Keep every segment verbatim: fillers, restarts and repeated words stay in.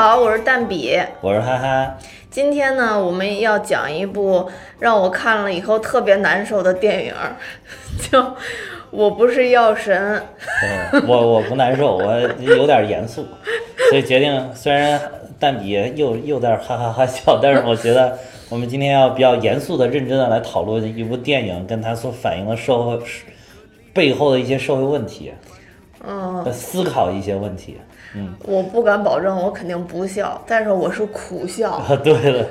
好，我是蛋比，我是憨憨。今天呢，我们要讲一部让我看了以后特别难受的电影，就我不是药神。嗯、我我不难受，我有点严肃，所以决定虽然蛋比又又在哈哈哈笑，但是我觉得我们今天要比较严肃的、认真的来讨论一部电影，跟它所反映的社会背后的一些社会问题。嗯，思考一些问题。嗯，我不敢保证我肯定不笑，但是我是苦笑。啊，对了，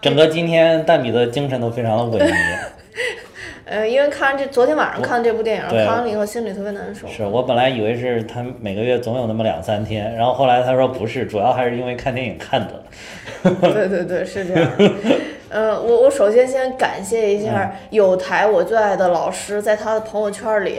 整个今天蛋比的精神都非常的萎靡。呃，因为看这昨天晚上看这部电影，看完了以后心里特别难受。是我本来以为是他每个月总有那么两三天，然后后来他说不是，主要还是因为看电影看的。对对对，是这样。呃，我我首先先感谢一下有台我最爱的老师，在他的朋友圈里。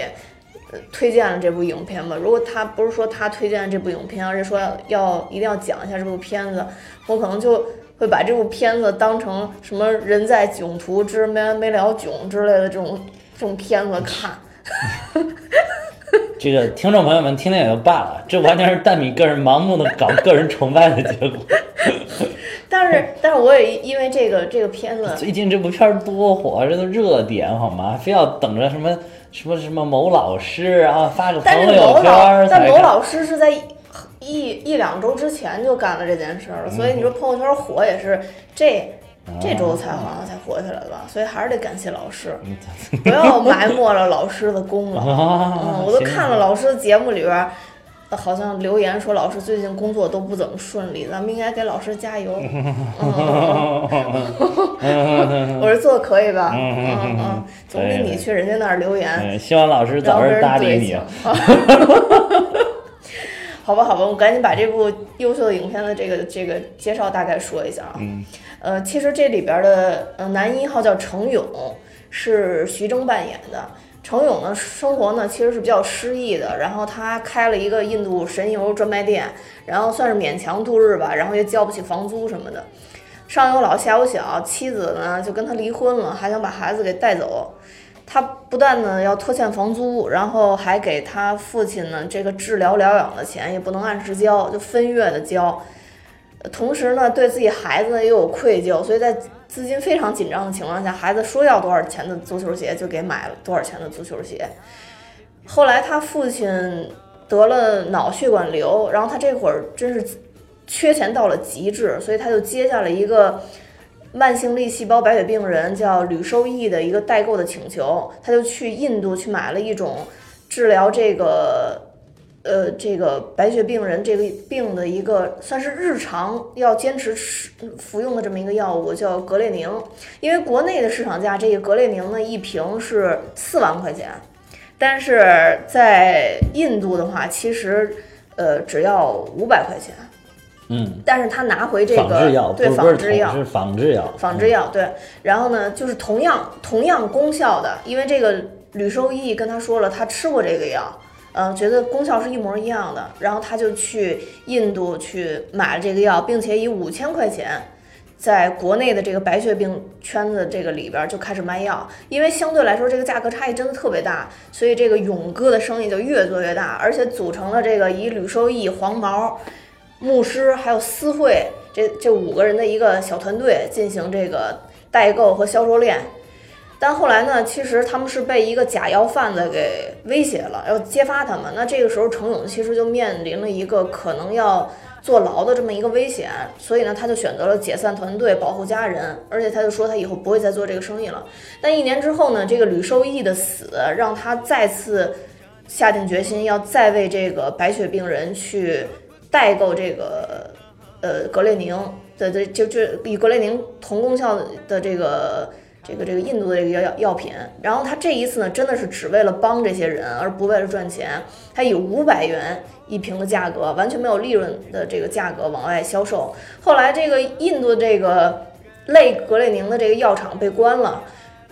推荐了这部影片吧，如果他不是说他推荐了这部影片，而是说要, 要一定要讲一下这部片子，我可能就会把这部片子当成什么人在囧途之没完没了囧之类的这种这种片子看。这个听众朋友们听听也就罢了，这完全是蛋比个人盲目的搞个人崇拜的结果。但是但是我也因为这个这个片子，最近这部片多火，这都热点好吗？非要等着什么什么什么某老师啊发个朋友圈，但某老师是在一一两周之前就干了这件事了，所以你说朋友圈火也是这这周才好像才火起来吧，所以还是得感谢老师，不要埋没了老师的功劳。嗯，我都看了老师的节目里边。好像留言说老师最近工作都不怎么顺利，咱们应该给老师加油。嗯，我是做的可以吧？嗯嗯嗯，总比你去人家那儿留言。嗯，希望老师早日搭理你。好吧，好吧，我赶紧把这部优秀的影片的这个这个介绍大概说一下啊。嗯。呃，其实这里边的呃男一号叫程勇，是徐峥扮演的。程勇呢，生活呢其实是比较失意的，然后他开了一个印度神油专卖店，然后算是勉强度日吧，然后也交不起房租什么的。上有老下有小，妻子呢就跟他离婚了，还想把孩子给带走。他不但呢要拖欠房租，然后还给他父亲呢这个治疗疗养的钱也不能按时交，就分月的交。同时呢，对自己孩子呢也有愧疚，所以在资金非常紧张的情况下，孩子说要多少钱的足球鞋就给买了多少钱的足球鞋。后来他父亲得了脑血管瘤，然后他这会儿真是缺钱到了极致，所以他就接下了一个慢性粒细胞白血病人叫吕受益的一个代购的请求，他就去印度去买了一种治疗这个呃，这个白血病人这个病的一个算是日常要坚持吃服用的这么一个药物叫格列宁，因为国内的市场价这个格列宁呢一瓶是四万块钱，但是在印度的话，其实呃只要五百块钱。嗯，但是他拿回这个仿制药，对，仿制药是仿制药，仿制药对。然后呢，就是同样同样功效的，因为这个吕受益跟他说了，他吃过这个药。嗯，觉得功效是一模一样的，然后他就去印度去买了这个药，并且以五千块钱，在国内的这个白血病圈子这个里边就开始卖药，因为相对来说这个价格差异真的特别大，所以这个勇哥的生意就越做越大，而且组成了这个以吕受益、黄毛、牧师还有私会这这五个人的一个小团队进行这个代购和销售链。但后来呢，其实他们是被一个假药贩子给威胁了，要揭发他们。那这个时候程勇其实就面临了一个可能要坐牢的这么一个危险，所以呢他就选择了解散团队，保护家人，而且他就说他以后不会再做这个生意了。但一年之后呢，这个吕受益的死让他再次下定决心要再为这个白血病人去代购这个呃格列宁的这就就与格列宁同功效的这个这个这个印度的这个药药品，然后他这一次呢，真的是只为了帮这些人，而不为了赚钱。他以五百元一瓶的价格，完全没有利润的这个价格往外销售。后来这个印度这个类格列宁的这个药厂被关了，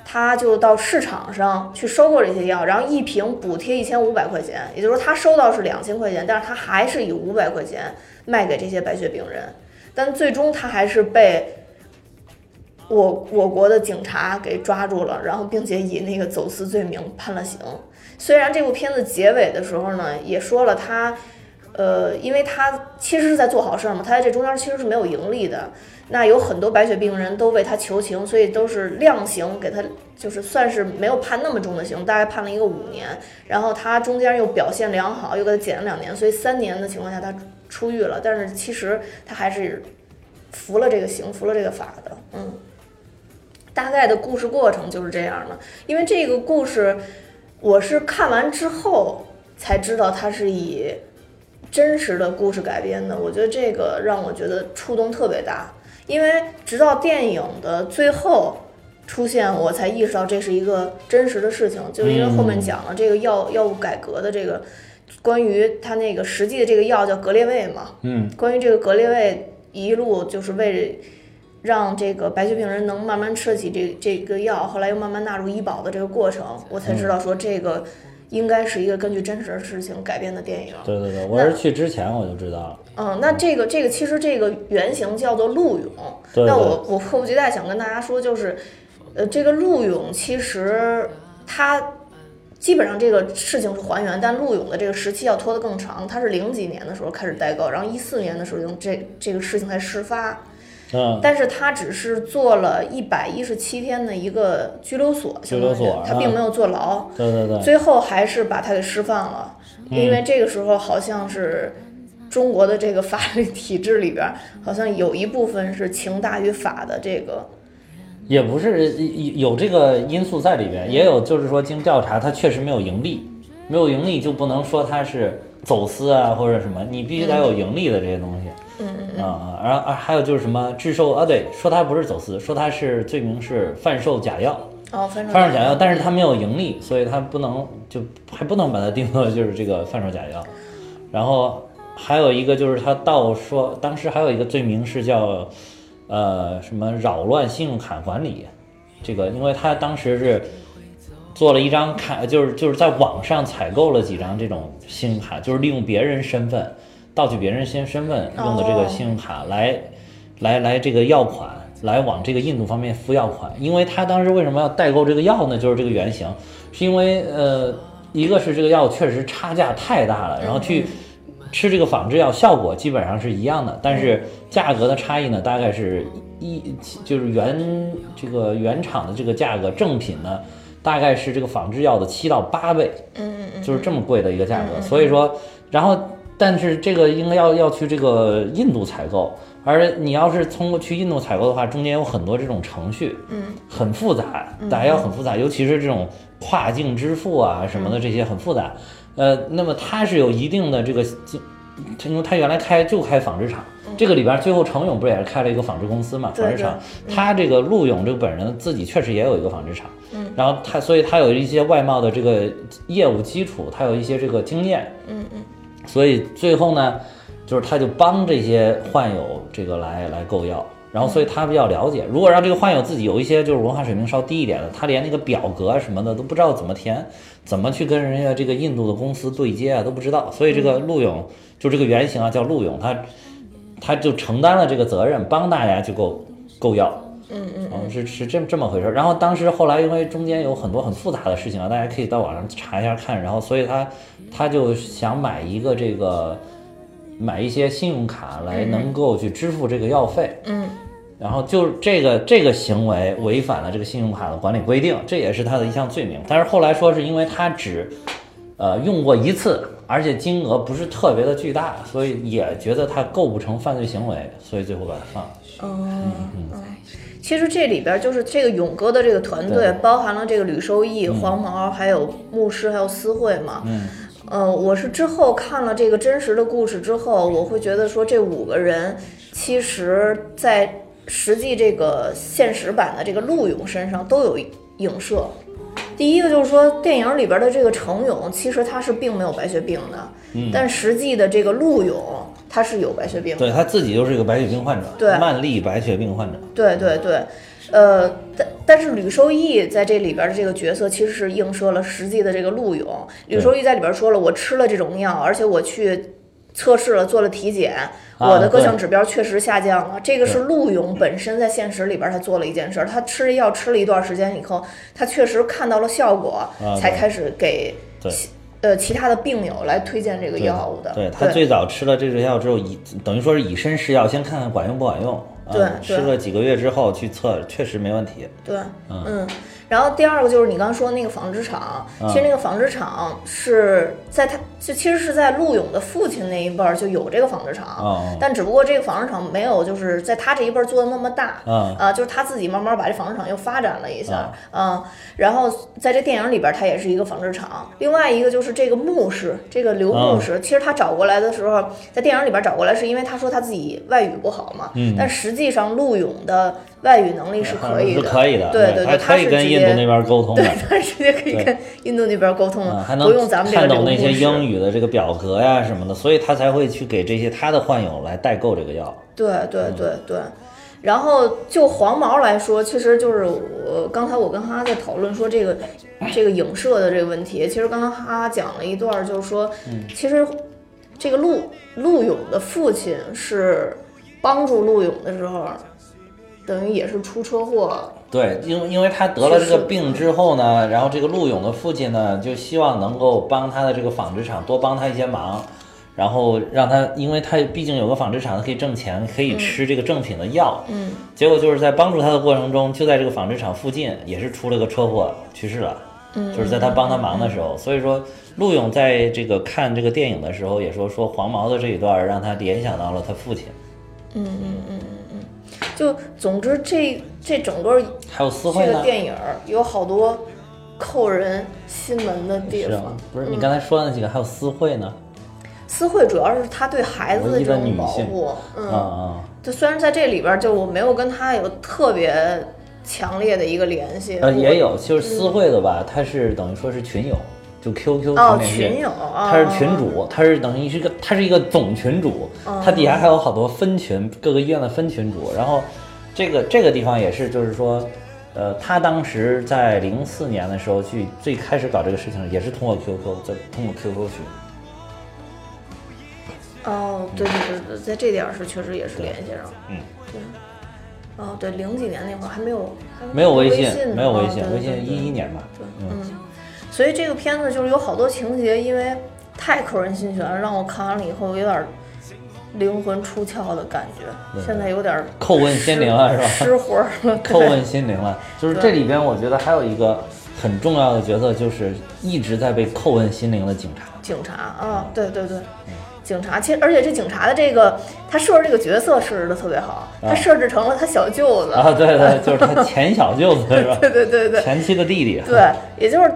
他就到市场上去收购这些药，然后一瓶补贴一千五百块钱，也就是说他收到是两千块钱，但是他还是以五百块钱卖给这些白血病人，但最终他还是被。我我国的警察给抓住了，然后并且以那个走私罪名判了刑。虽然这部片子结尾的时候呢，也说了他呃，因为他其实是在做好事嘛，他在这中间其实是没有盈利的。那有很多白血病人都为他求情，所以都是量刑给他，就是算是没有判那么重的刑，大概判了一个五年。然后他中间又表现良好，又给他减了两年，所以三年的情况下他出狱了。但是其实他还是服了这个刑，服了这个法的。嗯，大概的故事过程就是这样的。因为这个故事我是看完之后才知道它是以真实的故事改编的，我觉得这个让我觉得触动特别大，因为直到电影的最后出现，我才意识到这是一个真实的事情，就是因为后面讲了这个药药物改革的这个，关于它那个实际的这个药叫格列卫嘛，嗯，关于这个格列卫一路就是为让这个白血病人能慢慢吃起这这个药，后来又慢慢纳入医保的这个过程，我才知道说这个应该是一个根据真实的事情改编的电影。对对对，我是去之前我就知道了。嗯，那这个这个其实这个原型叫做陆勇。对对对，那我我迫不及待想跟大家说，就是，呃，这个陆勇其实他基本上这个事情是还原，但陆勇的这个时期要拖得更长，他是零几年的时候开始代购，然后一四年的时候这这个事情才事发。嗯，但是他只是做了一百一十七天的一个拘留所，拘留所，他并没有坐牢。对对对，最后还是把他给释放了，因为这个时候好像是中国的这个法律体制里边，好像有一部分是情大于法的这个。也不是有这个因素在里边，也有就是说经调查，他确实没有盈利，没有盈利就不能说他是走私啊或者什么，你必须得有盈利的这些东西。嗯嗯啊，然后还有就是什么制售啊，对，说他不是走私，说他是罪名是贩售假药。哦，贩售假药，但是他没有盈利，所以他不能就还不能把它定作就是这个贩售假药。然后还有一个就是他盗说，当时还有一个罪名是叫呃什么扰乱信用卡管理，这个因为他当时是做了一张卡，就是就是在网上采购了几张这种信用卡，就是利用别人身份。盗取别人先身份用的这个信用卡来、oh. 来来这个要款，来往这个印度方面付要款。因为他当时为什么要代购这个药呢，就是这个原型是因为呃一个是这个药确实差价太大了，然后去吃这个仿制药效果基本上是一样的，但是价格的差异呢大概是一就是原这个原厂的这个价格正品呢大概是这个仿制药的七到八倍，嗯，就是这么贵的一个价格。所以说然后但是这个应该要要去这个印度采购，而你要是通过去印度采购的话，中间有很多这种程序，嗯，很复杂，打药很复杂，尤其是这种跨境支付啊什么的，这些很复杂。呃，那么它是有一定的这个，因为它原来开就开纺织厂，这个里边最后程勇不是也是开了一个纺织公司嘛，纺织厂。他这个陆勇这个本人自己确实也有一个纺织厂，嗯，然后他所以他有一些外贸的这个业务基础，他有一些这个经验，嗯嗯。所以最后呢，就是他就帮这些患友这个来来购药，然后所以他比较了解。如果让这个患友自己有一些就是文化水平稍低一点的，他连那个表格什么的都不知道怎么填，怎么去跟人家这个印度的公司对接啊都不知道。所以这个陆勇就这个原型啊叫陆勇，他他就承担了这个责任，帮大家去购购药。嗯嗯，哦，是是这这么回事。然后当时后来因为中间有很多很复杂的事情啊，大家可以到网上查一下看。然后所以他他就想买一个这个买一些信用卡来能够去支付这个药费。嗯，然后就这个这个行为违反了这个信用卡的管理规定，这也是他的一项罪名。但是后来说是因为他只呃用过一次，而且金额不是特别的巨大，所以也觉得他构不成犯罪行为，所以最后把他放了。嗯嗯。其实这里边就是这个勇哥的这个团队包含了这个吕受益、嗯、黄毛，还有牧师，还有思慧嘛。嗯，呃，我是之后看了这个真实的故事之后，我会觉得说这五个人其实在实际这个现实版的这个陆勇身上都有影射。第一个就是说电影里边的这个程勇其实他是并没有白血病的，嗯，但实际的这个陆勇他是有白血病的，对，他自己就是一个白血病患者，对，慢粒白血病患者，对对对，呃，但但是吕受益在这里边的这个角色其实是映射了实际的这个陆勇。吕受益在里边说了，我吃了这种药，而且我去测试了，做了体检，啊，我的各项指标确实下降了。这个是陆勇本身在现实里边他做了一件事，他吃药吃了一段时间以后，他确实看到了效果，啊，才开始给。呃其他的病友来推荐这个药物的。 对, 对, 对他最早吃了这种药之后，以等于说是以身试药，先看看管用不管用。对，嗯、吃了几个月之后去测，确实没问题。对，嗯。嗯然后第二个就是你刚说的那个纺织厂，其实那个纺织厂是在他就其实是在陆勇的父亲那一辈就有这个纺织厂，嗯、但只不过这个纺织厂没有就是在他这一辈做的那么大，嗯、啊，就是他自己慢慢把这纺织厂又发展了一下，嗯、啊，然后在这电影里边他也是一个纺织厂。另外一个就是这个牧师，这个刘牧师，嗯、其实他找过来的时候，在电影里边找过来是因为他说他自己外语不好嘛，嗯、但实际上陆勇的外语能力是可以的，是可以的，对对对，他是直接。印度那边沟通的，对，他直接可以跟印度那边沟通了，嗯、不用咱们这个看懂那些英语的这个表格呀、啊、什么的，所以他才会去给这些他的患友来代购这个药。对对对对。嗯、然后就黄毛来说，其实就是我刚才我跟哈哈在讨论说这个这个影射的这个问题，其实刚刚哈哈讲了一段，就是说，嗯、其实这个陆陆勇的父亲是帮助陆勇的时候，等于也是出车祸。对，因因为他得了这个病之后呢，然后这个陆勇的父亲呢，就希望能够帮他的这个纺织厂多帮他一些忙，然后让他，因为他毕竟有个纺织厂，他可以挣钱，可以吃这个正品的药。嗯，结果就是在帮助他的过程中，就在这个纺织厂附近也是出了个车祸去世了。嗯，就是在他帮他忙的时候，所以说陆勇在这个看这个电影的时候也说说黄毛的这一段让他联想到了他父亲。嗯嗯嗯嗯嗯，就总之这。这整个还有私会呢，这个电影有好多扣人心门的地方。是不是你刚才说的那几个，嗯、还有私会呢？私会主要是他对孩子的这种保护。嗯嗯，就虽然在这里边，就我没有跟他有特别强烈的一个联系。呃，也有，就是私会的吧，他、嗯、是等于说是群友，就 Q Q 上面是，哦、群友，他是群主，他、哦、是等于是一个，他是一个总群主，他、哦、底下还有好多分群，各个医院的分群主，然后。这个这个地方也是，就是说，呃，他当时在零四年的时候去最开始搞这个事情，也是通过 Q Q， 在通过 Q Q 去。哦，对对对对，在这点是确实也是联系上。嗯，对。哦，对，零几年那会儿还没有，没有微信，没有微信，微信一一年吧。对，嗯。所以这个片子就是有好多情节，因为太扣人心弦，让我看完了以后有点。灵魂出窍的感觉，现在有点叩问心灵了，是吧？失魂了，叩问心灵了。就是这里边，我觉得还有一个很重要的角色，就是一直在被叩问心灵的警察。警察啊，对对对，嗯、警察。其实，而且这警察的这个，他设置这个角色设置的特别好，啊、他设置成了他小舅子啊，对对，就是他前小舅子，是吧？对对对对，前妻的弟弟。对，也就是。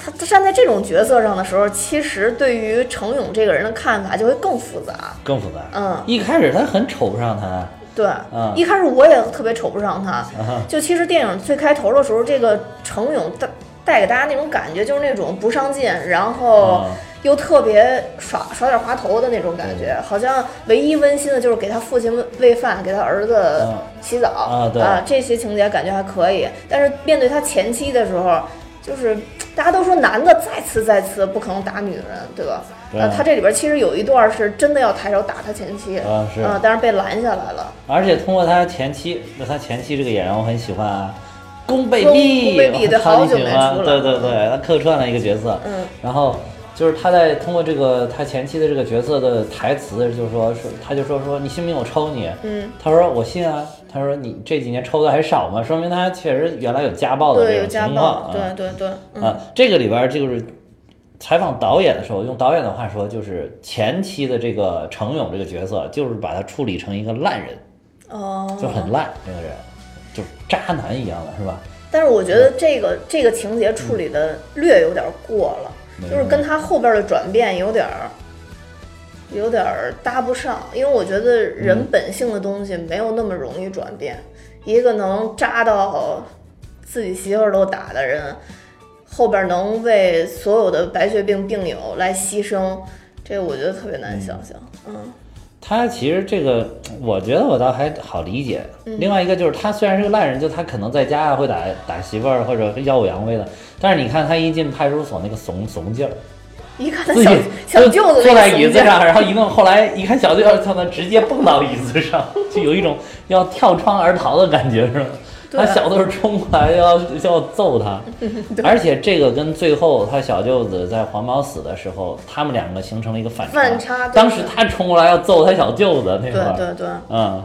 他站在这种角色上的时候，其实对于程勇这个人的看法就会更复杂，更复杂。嗯，一开始他很瞅不上他，对，嗯、一开始我也特别瞅不上他。嗯、就其实电影最开头的时候，这个程勇带带给大家那种感觉，就是那种不上进，然后又特别耍耍点滑头的那种感觉，嗯、好像唯一温馨的就是给他父亲喂饭，给他儿子洗澡啊，嗯啊，这些情节感觉还可以。但是面对他前妻的时候，就是。大家都说男的再次再次不可能打女人，对吧？对啊，他这里边其实有一段是真的要抬手打他前妻啊，是啊，但是被拦下来了。而且通过他前妻，那他前妻这个演员我很喜欢啊，宫贝碧，宫贝碧，对，好久没出了，对对对，他客串了一个角色，嗯，然后就是他在通过这个他前妻的这个角色的台词，就是说说他就说说你信不信我抽你，嗯，他说我信啊。他说：“你这几年抽的还少吗？说明他确实原来有家暴的这种情况。对对对，嗯、啊，这个里边就是采访导演的时候，用导演的话说，就是前期的这个程勇这个角色，就是把他处理成一个烂人，哦，就很烂，这个人就是渣男一样的，是吧？但是我觉得这个、嗯、这个情节处理的略有点过了，嗯、就是跟他后边的转变有点。”有点搭不上，因为我觉得人本性的东西没有那么容易转变。嗯、一个能扎到自己媳妇儿都打的人，后边能为所有的白血病病友来牺牲，这我觉得特别难想象。嗯，嗯他其实这个，我觉得我倒还好理解。嗯、另外一个就是他虽然是个烂人，就他可能在家会打打媳妇儿或者耀武扬威的，但是你看他一进派出所那个怂怂劲儿。一看他小小舅子坐在椅子上，然后一弄，后来一看小舅子，他直接蹦到椅子上，就有一种要跳窗而逃的感觉，是吧？他小舅子冲过来要要揍他，而且这个跟最后他小舅子在黄毛死的时候，他们两个形成了一个反差。反差，当时他冲过来要揍他小舅子那会儿，对对对，嗯。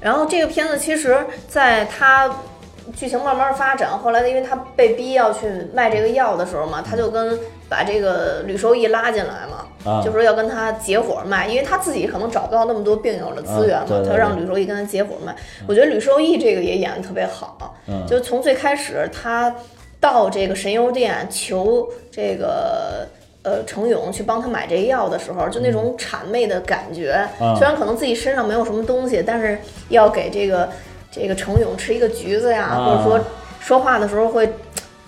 然后这个片子其实，在他剧情慢慢发展，后来因为他被逼要去卖这个药的时候嘛，他就跟把这个吕受益拉进来嘛，啊、就说要跟他结伙卖，因为他自己可能找不到那么多病友的资源嘛，啊、对对对，他让吕受益跟他结伙卖。嗯、我觉得吕受益这个也演得特别好，嗯、就从最开始他到这个神游店求这个。呃，程勇去帮他买这药的时候，就那种谄媚的感觉，嗯、虽然可能自己身上没有什么东西，但是要给这个这个程勇吃一个橘子呀，嗯、或者说说话的时候会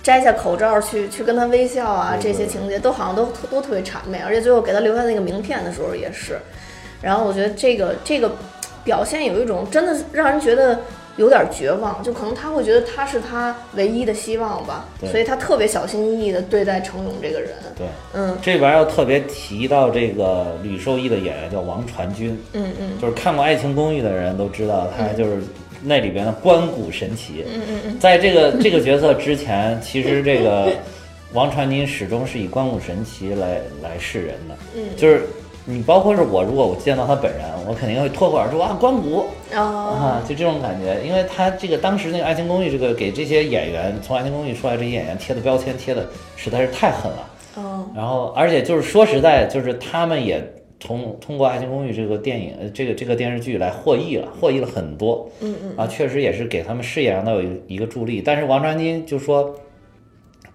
摘下口罩去去跟他微笑啊，这些情节都好像都都特别谄媚，而且最后给他留下那个名片的时候也是。然后我觉得这个这个表现有一种真的让人觉得有点绝望，就可能他会觉得他是他唯一的希望吧，所以他特别小心翼翼的对待程勇这个人。对，嗯，这边要特别提到这个吕受益的演员叫王传君，嗯嗯，就是看过《爱情公寓》的人都知道，他就是那里边的关谷神奇。嗯嗯嗯，在这个这个角色之前，其实这个王传君始终是以关谷神奇来来示人的，嗯，就是。你包括是我，如果我见到他本人，我肯定会脱口而出啊关谷、oh. 啊，就这种感觉，因为他这个当时那个《爱情公寓》这个给这些演员从《爱情公寓》出来这些演员贴的标签贴的实在是太狠了，哦， oh. 然后而且就是说实在，就是他们也从通过《爱情公寓》这个电影这个这个电视剧来获益了，获益了很多，嗯嗯啊，确实也是给他们事业上的有一个助力。但是王传君就说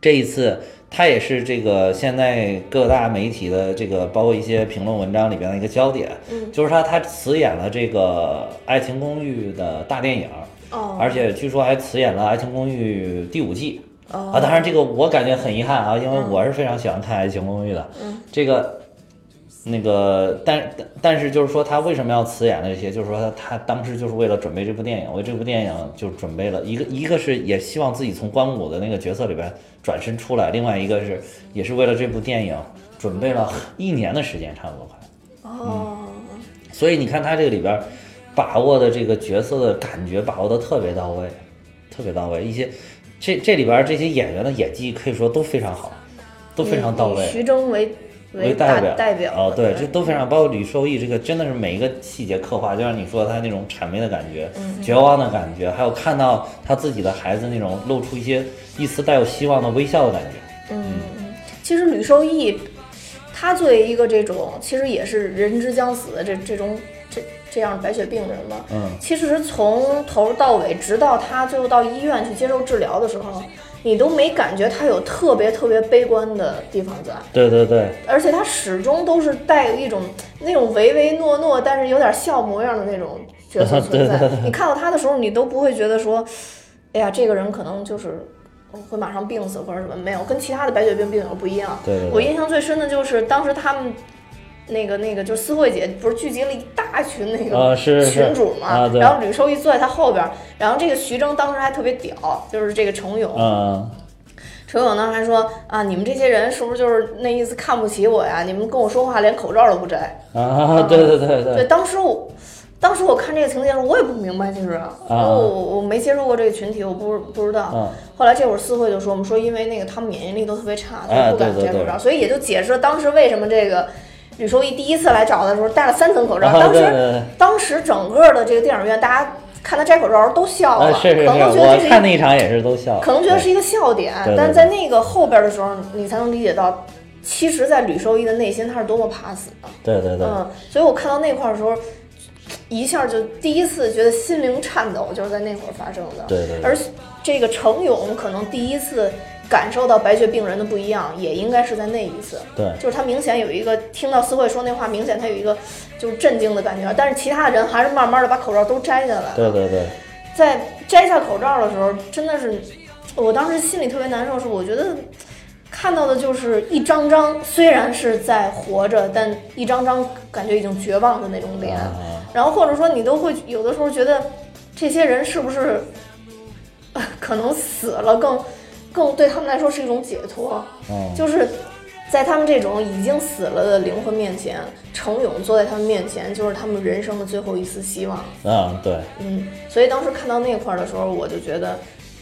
这一次。他也是这个现在各大媒体的这个，包括一些评论文章里边的一个焦点，嗯，就是他他辞演了这个《爱情公寓》的大电影，哦，而且据说还辞演了《爱情公寓》第五季，哦，啊，当然这个我感觉很遗憾啊，因为我是非常喜欢看《爱情公寓》的，嗯，这个那个，但但是就是说他为什么要辞演那些，就是说他他当时就是为了准备这部电影，为这部电影就准备了一个一个是也希望自己从关谷的那个角色里边转身出来，另外一个是也是为了这部电影准备了一年的时间，差不多快哦、嗯，所以你看他这个里边把握的这个角色的感觉把握的特别到位，特别到位，一些这这里边这些演员的演技可以说都非常好，都非常到位，徐峥为。为代表代表哦，对，这都非常包括吕受益，这个真的是每一个细节刻画，就像你说他那种谄媚的感觉、嗯、绝望的感觉，还有看到他自己的孩子那种露出一些一丝带有希望的微笑的感觉。嗯，嗯其实吕受益，他作为一个这种其实也是人之将死的这这种这这样白血病人嘛，嗯，其实从头到尾，直到他最后到医院去接受治疗的时候。你都没感觉他有特别特别悲观的地方在，对对对，而且他始终都是带有一种那种唯唯诺诺，但是有点笑模样的那种角色存在。对对对，你看到他的时候，你都不会觉得说，哎呀，这个人可能就是会马上病死或者什么，没有，跟其他的白血病病友不一样。对, 对, 对，我印象最深的就是当时他们。那个那个就是思慧姐不是聚集了一大群那个群主嘛，啊是是啊、然后吕受益坐在他后边，然后这个徐峥当时还特别屌，就是这个程勇，嗯、程勇呢还说啊，你们这些人是不是就是那意思看不起我呀？你们跟我说话连口罩都不摘啊！对对对对，对当时我。当时我看这个情节的时候，我也不明白，其实，然后我我没接触过这个群体，我不不知道。啊、后来这会儿思慧就说，我们说因为那个他们免疫力都特别差，他们不敢摘口罩，啊、对对对所以也就解释了当时为什么这个。吕受益第一次来找他的时候戴了三层口罩，当时、哦、当时整个的这个电影院，大家看他摘口罩都笑了，啊、是是是可能觉得我看那一场也是都笑，可能觉得是一个笑点，但在那个后边的时候，你才能理解到，其实，在吕受益的内心他是多么怕死的。对对对，嗯，所以我看到那块的时候，一下就第一次觉得心灵颤抖，就是在那会儿发生的。对 对, 对，而这个程勇可能第一次。感受到白血病人的不一样，也应该是在那一次。对，就是他明显有一个听到思慧说那话，明显他有一个就是震惊的感觉，但是其他人还是慢慢的把口罩都摘下来了。对对对，在摘下口罩的时候，真的是我当时心里特别难受，是我觉得看到的就是一张张虽然是在活着，但一张张感觉已经绝望的那种脸，嗯、然后或者说你都会有的时候觉得这些人是不是可能死了更。更对他们来说是一种解脱，嗯、就是在他们这种已经死了的灵魂面前，程勇坐在他们面前就是他们人生的最后一丝希望。嗯，对，嗯，所以当时看到那块的时候，我就觉得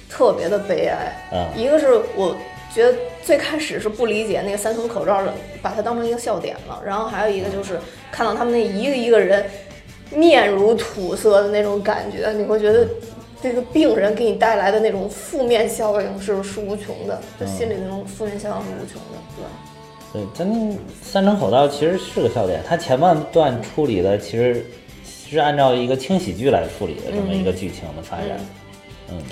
特别的悲哀。嗯，一个是我觉得最开始是不理解那个三层口罩了，把它当成一个笑点了，然后还有一个就是看到他们那一个一个人面如土色的那种感觉，你会觉得这个病人给你带来的那种负面效应是是无穷的，就心里那种负面效应是无穷的，对。对，咱三层口罩其实是个笑点，它前半段处理的其实是按照一个轻喜剧来处理的这么一个剧情的发展，嗯，嗯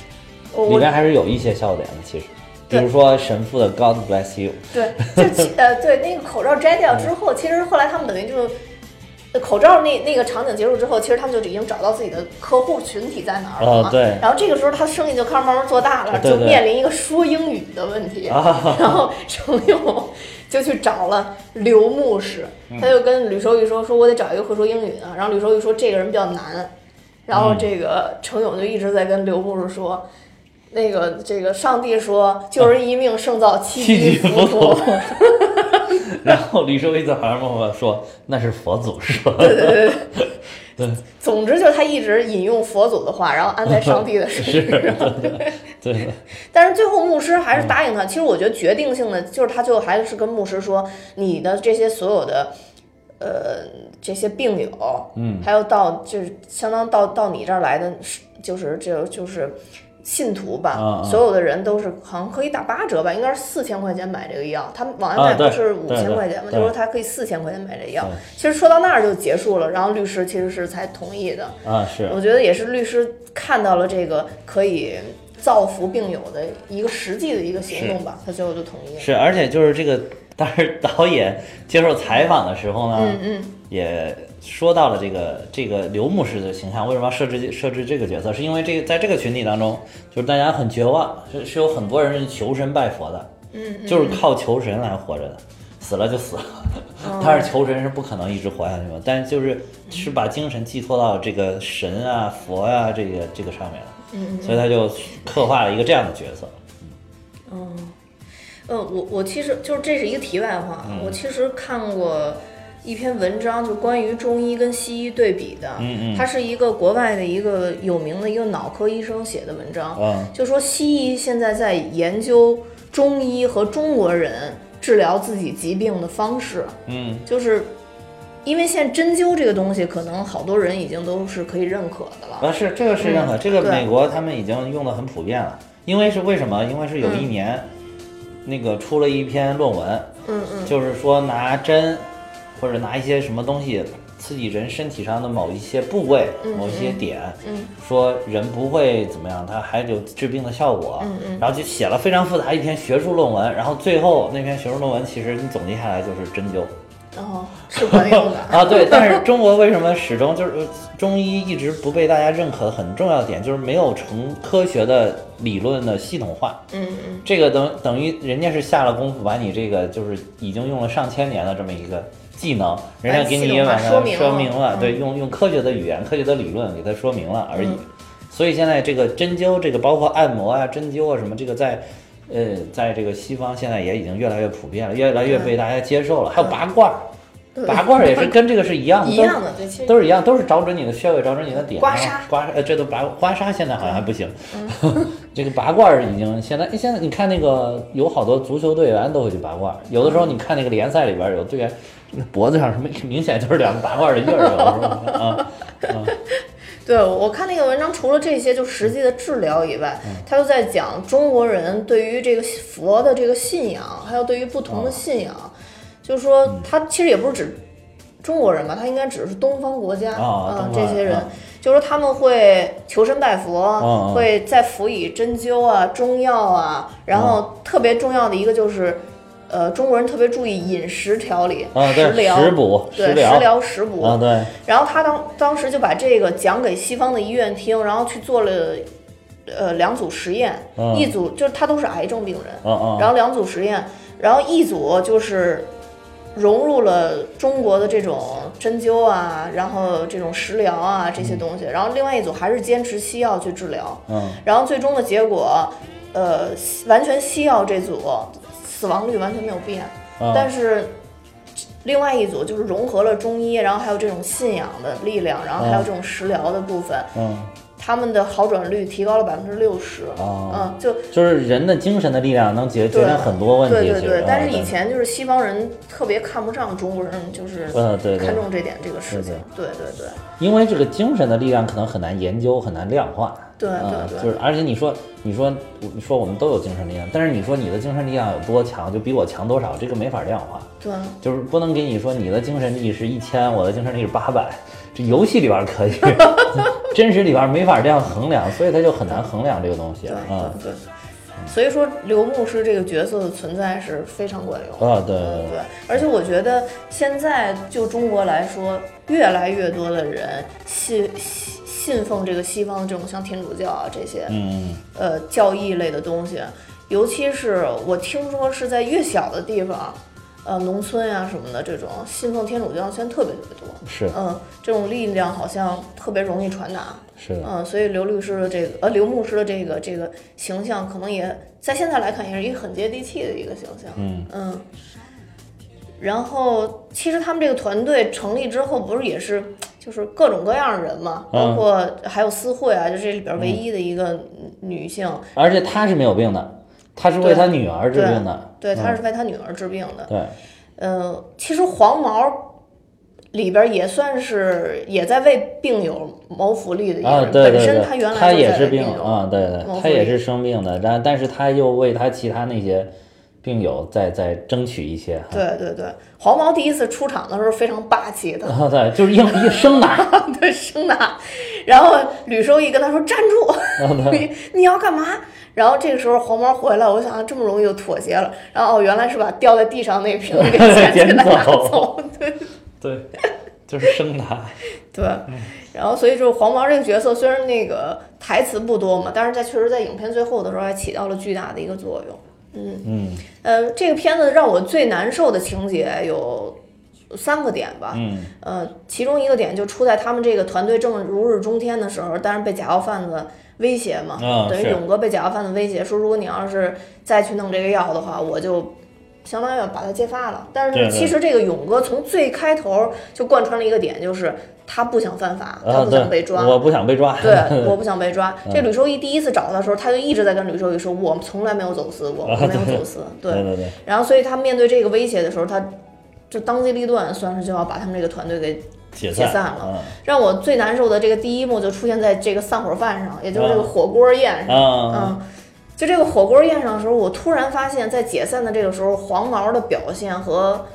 嗯里面还是有一些笑点的，其实，比如说神父的 God bless you， 对，就呃对那个口罩摘掉之后，嗯、其实后来他们等于就。口罩那那个场景结束之后，其实他们就已经找到自己的客户群体在哪儿了嘛。哦、对。然后这个时候他生意就开始慢慢做大了，对对就面临一个说英语的问题。啊、然后程勇就去找了刘牧师，嗯、他就跟吕收玉说：“说我得找一个会说英语的。”然后吕收玉说：“这个人比较难。”然后这个程勇就一直在跟刘牧师说。嗯那个，这个上帝说救人一命胜造七级浮屠，然后吕收玉好像默默说那是佛祖说的，对对对对，总之就是他一直引用佛祖的话，然后安在上帝的身上，对对。但是最后牧师还是答应他。嗯、其实我觉得决定性的就是他最后还是跟牧师说，你的这些所有的。呃，这些病友，嗯，还有到就是相当到到你这儿来的，就是这就是信徒吧，啊啊所有的人都是好像可以打八折吧，应该是四千块钱买这个药，他们往外卖不是五千块钱嘛，就说他可以四千块钱买这个药。其实说到那儿就结束了，然后律师其实是才同意的啊，是，我觉得也是律师看到了这个可以造福病友的一个实际的一个行动吧，他最后就同意了。是，而且就是这个。但是导演接受采访的时候呢，嗯嗯，也说到了这个这个刘牧师的形象为什么要设置设置这个角色，是因为这个在这个群体当中，就是大家很绝望，是是有很多人是求神拜佛的，嗯，嗯就是靠求神来活着的，死了就死了，哦、但是求神是不可能一直活下去的，但就是是把精神寄托到这个神啊佛啊这个这个上面了，嗯，嗯所以他就刻画了一个这样的角色，嗯。哦嗯，我我其实就是这是一个题外话。嗯、我其实看过一篇文章，就关于中医跟西医对比的。嗯嗯，它是一个国外的一个有名的一个脑科医生写的文章，嗯、就说西医现在在研究中医和中国人治疗自己疾病的方式。嗯，就是因为现在针灸这个东西，可能好多人已经都是可以认可的了。啊，是这个是认可，嗯、这个美国他们已经用的很普遍了。因为是为什么？因为是有一年。嗯那个出了一篇论文，嗯嗯，就是说拿针或者拿一些什么东西刺激人身体上的某一些部位、嗯、某一些点，嗯，嗯说人不会怎么样，他还有治病的效果，嗯嗯，然后就写了非常复杂一篇学术论文，然后最后那篇学术论文其实你总结下来就是针灸，哦，是管用的啊，对，但是中国为什么始终就是中医一直不被大家认可的很重要的点，就是没有成科学的理论的系统化，嗯嗯，这个等等于人家是下了功夫，把你这个就是已经用了上千年的这么一个技能，人家给你也把它说明 了,、哎、说明了，对，用用科学的语言、科学的理论给它说明了而已。嗯、所以现在这个针灸，这个包括按摩啊、针灸啊什么，这个在。呃，在这个西方现在也已经越来越普遍了，越来越被大家接受了。还有拔罐，拔罐也是跟这个是一样的，一样的，对，都是一样，都是找准你的穴位，找准你的点。刮痧，刮痧，呃，这都拔刮痧现在好像还不行。嗯、这个拔罐已经现在，现在你看那个有好多足球队员都会去拔罐，有的时候你看那个联赛里边有队员脖子上什么明显就是两个拔罐的印儿，有啊啊。对，我看那个文章，除了这些就实际的治疗以外，嗯、他又在讲中国人对于这个佛的这个信仰，还有对于不同的信仰，哦、就是说他其实也不是指中国人吧，他应该指的是东方国家啊、哦呃、这些人，哦、就是说他们会求神拜佛，哦、会再辅以针灸啊、中药啊，然后特别重要的一个就是。呃，中国人特别注意饮食调理，啊，对，食疗、食补，对，食疗、食补啊，对。然后他当当时就把这个讲给西方的医院听，然后去做了，呃，两组实验，嗯、一组就是他都是癌症病人，嗯嗯、然后两组实验，然后一组就是融入了中国的这种针灸啊，然后这种食疗啊这些东西，嗯、然后另外一组还是坚持西药去治疗，嗯，然后最终的结果，呃，完全西药这组。死亡率完全没有变，嗯、但是另外一组就是融合了中医，然后还有这种信仰的力量，然后还有这种食疗的部分，嗯，他们的好转率提高了百分之六十，嗯，就就是人的精神的力量能解决很多问题，对对 对, 对。但是以前就是西方人特别看不上中国人，就是嗯对看重这点这个事情，对对 对, 对。因为这个精神的力量可能很难研究，很难量化，对对对。就是而且你说你说你说我们都有精神力量，但是你说你的精神力量有多强，就比我强多少，这个没法量化，对，就是不能给你说你的精神力是一千，我的精神力是八百。这游戏里边可以真实里边没法这样衡量，所以他就很难衡量这个东西，对对对、嗯、所以说刘牧师这个角色的存在是非常管用啊，对对 对, 对。而且我觉得现在就中国来说，越来越多的人信信奉这个西方这种像天主教啊这些嗯呃教义类的东西，尤其是我听说是在越小的地方呃，农村呀、啊、什么的，这种信奉天主教圈特别特别多，是，嗯，这种力量好像特别容易传达，是，嗯，所以刘律师的这个呃刘牧师的这个这个形象，可能也在现在来看也是一个很接地气的一个形象，嗯嗯。然后其实他们这个团队成立之后，不是也是就是各种各样的人嘛，包括还有思慧啊，就这里边唯一的一个女性，嗯、而且她是没有病的。他是为他女儿治病的， 对, 对、嗯、他是为他女儿治病的，对，呃其实黄毛里边也算是也在为病友谋福利的一个人、啊、对对对，本身他原来他也是病友啊，对对，他也是生病的，但但是他又为他其他那些病友在在争取一些，对对对。黄毛第一次出场的时候非常霸气的，啊、对，就是硬硬生拿，对生拿，然后吕收益跟他说站住，啊、你你要干嘛？然后这个时候黄毛回来，我想、啊、这么容易就妥协了，然后哦原来是把掉在地上那瓶给捡拿走，对对，就是生拿，对。然后所以就是黄毛这个角色虽然那个台词不多嘛，但是在确实在影片最后的时候还起到了巨大的一个作用。嗯嗯呃，这个片子让我最难受的情节有三个点吧。嗯呃，其中一个点就出在他们这个团队正如日中天的时候，但是被假药贩子威胁嘛，哦、等于勇哥被假药贩子威胁说，如果你要是再去弄这个药的话，我就相当于把他揭发了。但是其实这个勇哥从最开头就贯穿了一个点，就是他不想犯法，他不想被抓，啊、我不想被抓，对，我不想被抓。这吕受益第一次找他的时候，他就一直在跟吕受益说，我从来没有走私，我没有走私，啊、对, 对, 对, 对, 对。然后，所以他面对这个威胁的时候，他就当机立断，算是就要把他们这个团队给解散了。啊、让我最难受的这个第一幕就出现在这个散伙饭上，也就是这个火锅宴上，啊啊、嗯。就这个火锅宴上的时候，我突然发现，在解散的这个时候，黄毛的表现和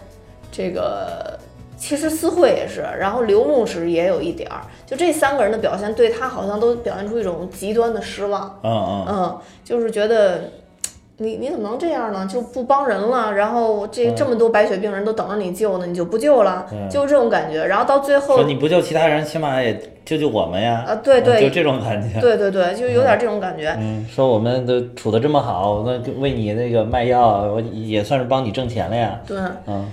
这个。其实思慧也是，然后刘牧师也有一点儿，就这三个人的表现，对他好像都表现出一种极端的失望。嗯嗯嗯，就是觉得你你怎么能这样呢？就不帮人了，然后这这么多白血病人都等着你救呢，你就不救了，嗯、就这种感觉。然后到最后，说你不救其他人，起码也救救我们呀。啊，对对，就这种感觉。对对对，就有点这种感觉。嗯，嗯说我们都处得这么好，那为你那个卖药，我也算是帮你挣钱了呀。对，嗯。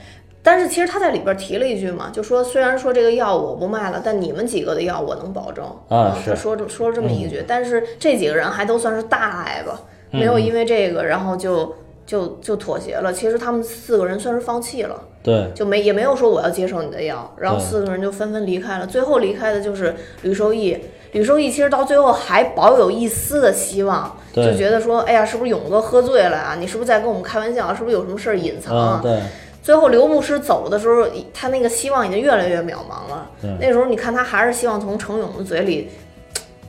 但是其实他在里边提了一句嘛，就说虽然说这个药我不卖了，但你们几个的药我能保证啊。是说这说这么一句、嗯，但是这几个人还都算是大爱吧，嗯、没有因为这个然后就就就妥协了。其实他们四个人算是放弃了，对，就没也没有说我要接受你的药，然后四个人就纷纷离开了。最后离开的就是吕受益，吕受益其实到最后还保有一丝的希望。就觉得说哎呀，是不是勇哥喝醉了啊？你是不是在跟我们开玩笑？是不是有什么事儿隐藏啊？啊对。最后刘牧师走的时候，他那个希望已经越来越渺茫了。那时候你看，他还是希望从程勇的嘴里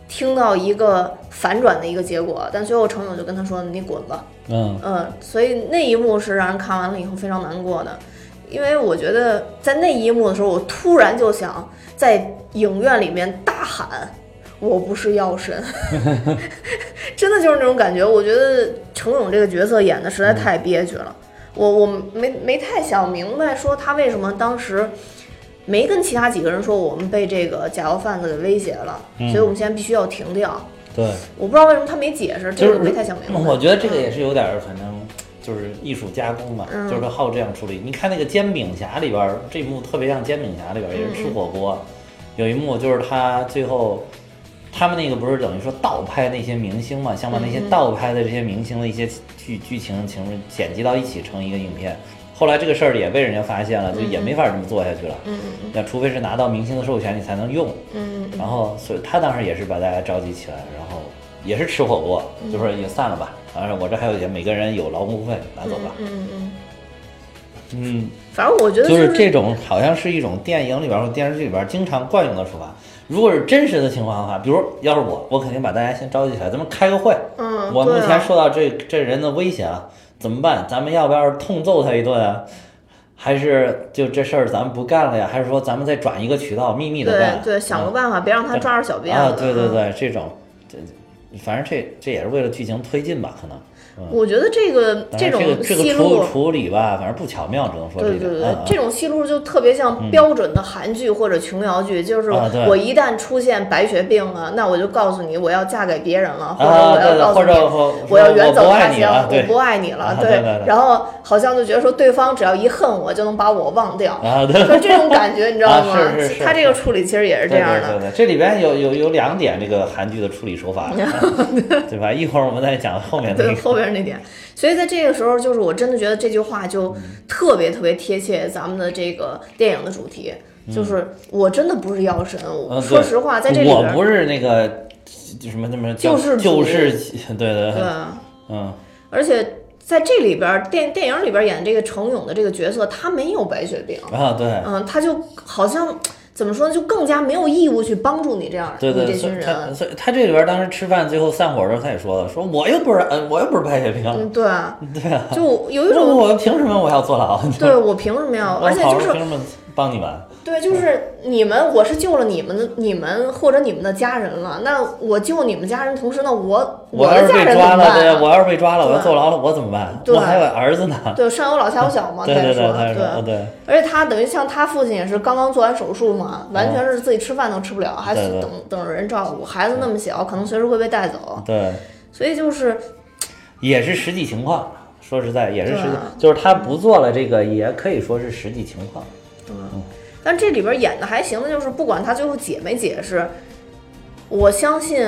听到一个反转的一个结果，但最后程勇就跟他说：“你滚吧。”嗯嗯，所以那一幕是让人看完了以后非常难过的，因为我觉得在那一幕的时候，我突然就想在影院里面大喊：“我不是药神！”真的就是那种感觉。我觉得程勇这个角色演的实在太憋屈了。我我没没太想明白，说他为什么当时没跟其他几个人说我们被这个假药贩子给威胁了，嗯、所以我们现在必须要停掉。对，我不知道为什么他没解释，这个我没太想明白。我觉得这个也是有点，反正就是艺术加工嘛，嗯、就是好这样处理。你看那个《煎饼侠》里边，这一幕特别像《煎饼侠》里边也是吃火锅，嗯、有一幕就是他最后。他们那个不是等于说倒拍那些明星嘛，想把那些倒拍的这些明星的一些剧剧情情剪辑到一起成一个影片，后来这个事儿也被人家发现了，就也没法这么做下去了。嗯嗯，那除非是拿到明星的授权，你才能用。嗯，然后所以他当时也是把大家召集起来，然后也是吃火锅，就说也散了吧。反正我这还有钱，每个人有劳工费，拿走吧。嗯嗯嗯，反正我觉得就是这种，好像是一种电影里边或电视剧里边经常惯用的手法。如果是真实的情况的话，比如要是我，我肯定把大家先召集起来，咱们开个会。嗯，我目前受到这这人的威胁了。怎么办？咱们要不要痛揍他一顿啊？还是就这事儿咱们不干了呀？还是说咱们再转一个渠道，秘密的干？对对，想个办法，嗯、别让他抓着小辫子。啊，对对对，这种，反正这这也是为了剧情推进吧，可能。嗯、我觉得这个这种戏路处理吧，反正不巧妙，只能说对对对，这种戏路就特别像标准的韩剧或者琼瑶剧，就是我一旦出现白血病了，那我就告诉你我要嫁给别人了，或者我要告诉你我要远走他乡，我不爱你了，对。然后好像就觉得说对方只要一恨我就能把我忘掉，就这种感觉，你知道吗？他这个处理其实也是这样的。这里边有有有两点这个韩剧的处理手法，对吧？一会儿我们再讲后面的后面。那点，所以在这个时候，就是我真的觉得这句话就特别特别贴切咱们的这个电影的主题，就是我真的不是药神，嗯、说实话，在这里边我不是那个什么什么救世救世，对对对，嗯，而且在这里边电电影里边演这个程勇的这个角色，他没有白血病啊，对，嗯，他就好像。怎么说呢？就更加没有义务去帮助你这样对对你这群人。所以他，所以他这里边当时吃饭最后散伙的时候，他也说了，说我又不是，我又不是白血病。嗯，对啊，对啊，就有一种我凭什么我要坐牢？对，我凭什么要？而且就是凭什么帮你们？对，就是你们，我是救了你们的，你们或者你们的家人了。那我救你们家人，同时呢，我我的家人怎么办、啊？对，我要是被抓了，我要坐牢了，我怎么办？我还有儿子呢。对，上有老下有小嘛。对对对对对。而且他等于像他父亲也是刚刚做完手术嘛。完全是自己吃饭都吃不了，还等等人照顾，孩子那么小，可能随时会被带走。对，所以就是也是实际情况，说实在也是实际，就是他不做了这个，也可以说是实际情况。嗯，嗯但这里边演的还行的，就是不管他最后解没解释，我相信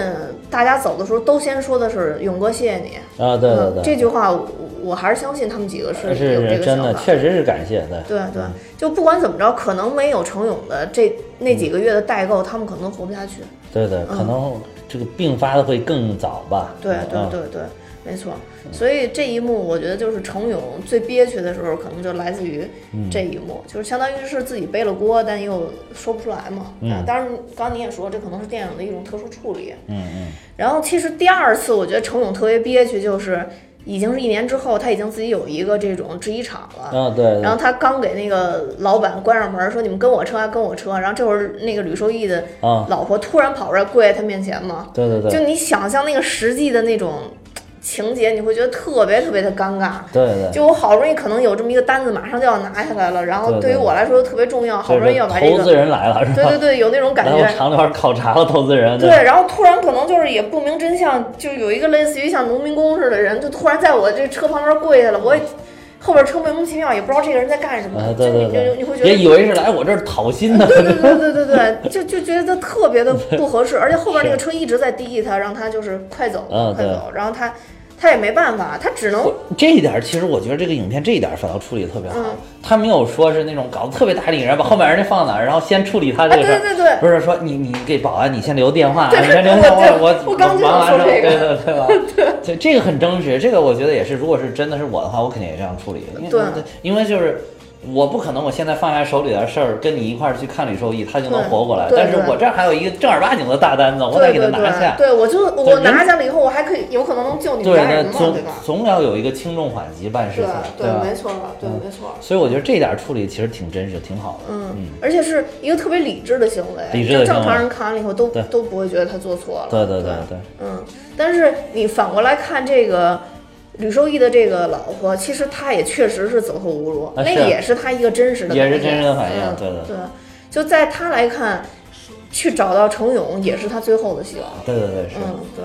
大家走的时候都先说的是勇哥谢谢你啊，对对对，嗯、这句话我。我还是相信他们几个是有这个想法，确实是感谢对对对，就不管怎么着，可能没有程勇的这那几个月的代购，他们可能活不下去。对对，可能这个病发的会更早吧。对对对对，没错。所以这一幕，我觉得就是程勇最憋屈的时候，可能就来自于这一幕，就是相当于是自己背了锅，但又说不出来嘛。嗯，当然，刚你也说，这可能是电影的一种特殊处理。嗯嗯。然后，其实第二次，我觉得程勇特别憋屈，就是。已经是一年之后，他已经自己有一个这种制衣厂了。嗯、哦，对。对然后他刚给那个老板关上门，说：“你们跟我车啊，跟我车。”然后这会儿那个吕受益的老婆突然跑出来跪在他面前嘛。对对对。就你想象那个实际的那种情节，你会觉得特别特别的尴尬。对对。就我好不容易可能有这么一个单子，马上就要拿下来了，然后对于我来说特别重要，好不容易要把这个投资人来了，是吧？对对对，有那种感觉。厂里边考察了投资人。对，对然后突然可能就是也不明真相，就有一个类似于像农民工似的人，就突然在我这车旁边跪下了，我也。后边车莫名其妙，也不知道这个人在干什么，就你就你会觉得也以为是来我这儿讨薪的，对对对对对对，就就觉得特别的不合适，而且后边那个车一直在滴滴他，让他就是快走快走，然后他他也没办法，他只能这一点。其实我觉得这个影片这一点反倒处理的特别好，他没有说是那种搞得特别大的引人，把后面人家放哪，然后先处理他这个事儿，对对对，不是说你你给保安你先留电话，你先留电话，我我忙完之后，对对对吧？对，这个很真实，这个我觉得也是，如果是真的是我的话，我肯定也这样处理，对，因为就是。我不可能，我现在放下手里的事儿，跟你一块儿去看吕受益，他就能活过来。但是我这儿还有一个正儿八经的大单子，我得给他拿下。对，我就我拿下了以后，我还可以有可能能救你们家人嘛，对吧？总要有一个轻重缓急办事情，对，没错，对，没错。所以我觉得这点处理其实挺真实，挺好的。嗯，而且是一个特别理智的行为，理智的，正常人看完了以后都都不会觉得他做错了。对对对对。嗯，但是你反过来看这个。吕受益的这个老婆，其实她也确实是走投无路，啊、那也是她一个真实的，也是真实的反应，嗯、对的。对，就在她来看，去找到程勇也是她最后的希望。对对对，是，嗯，对。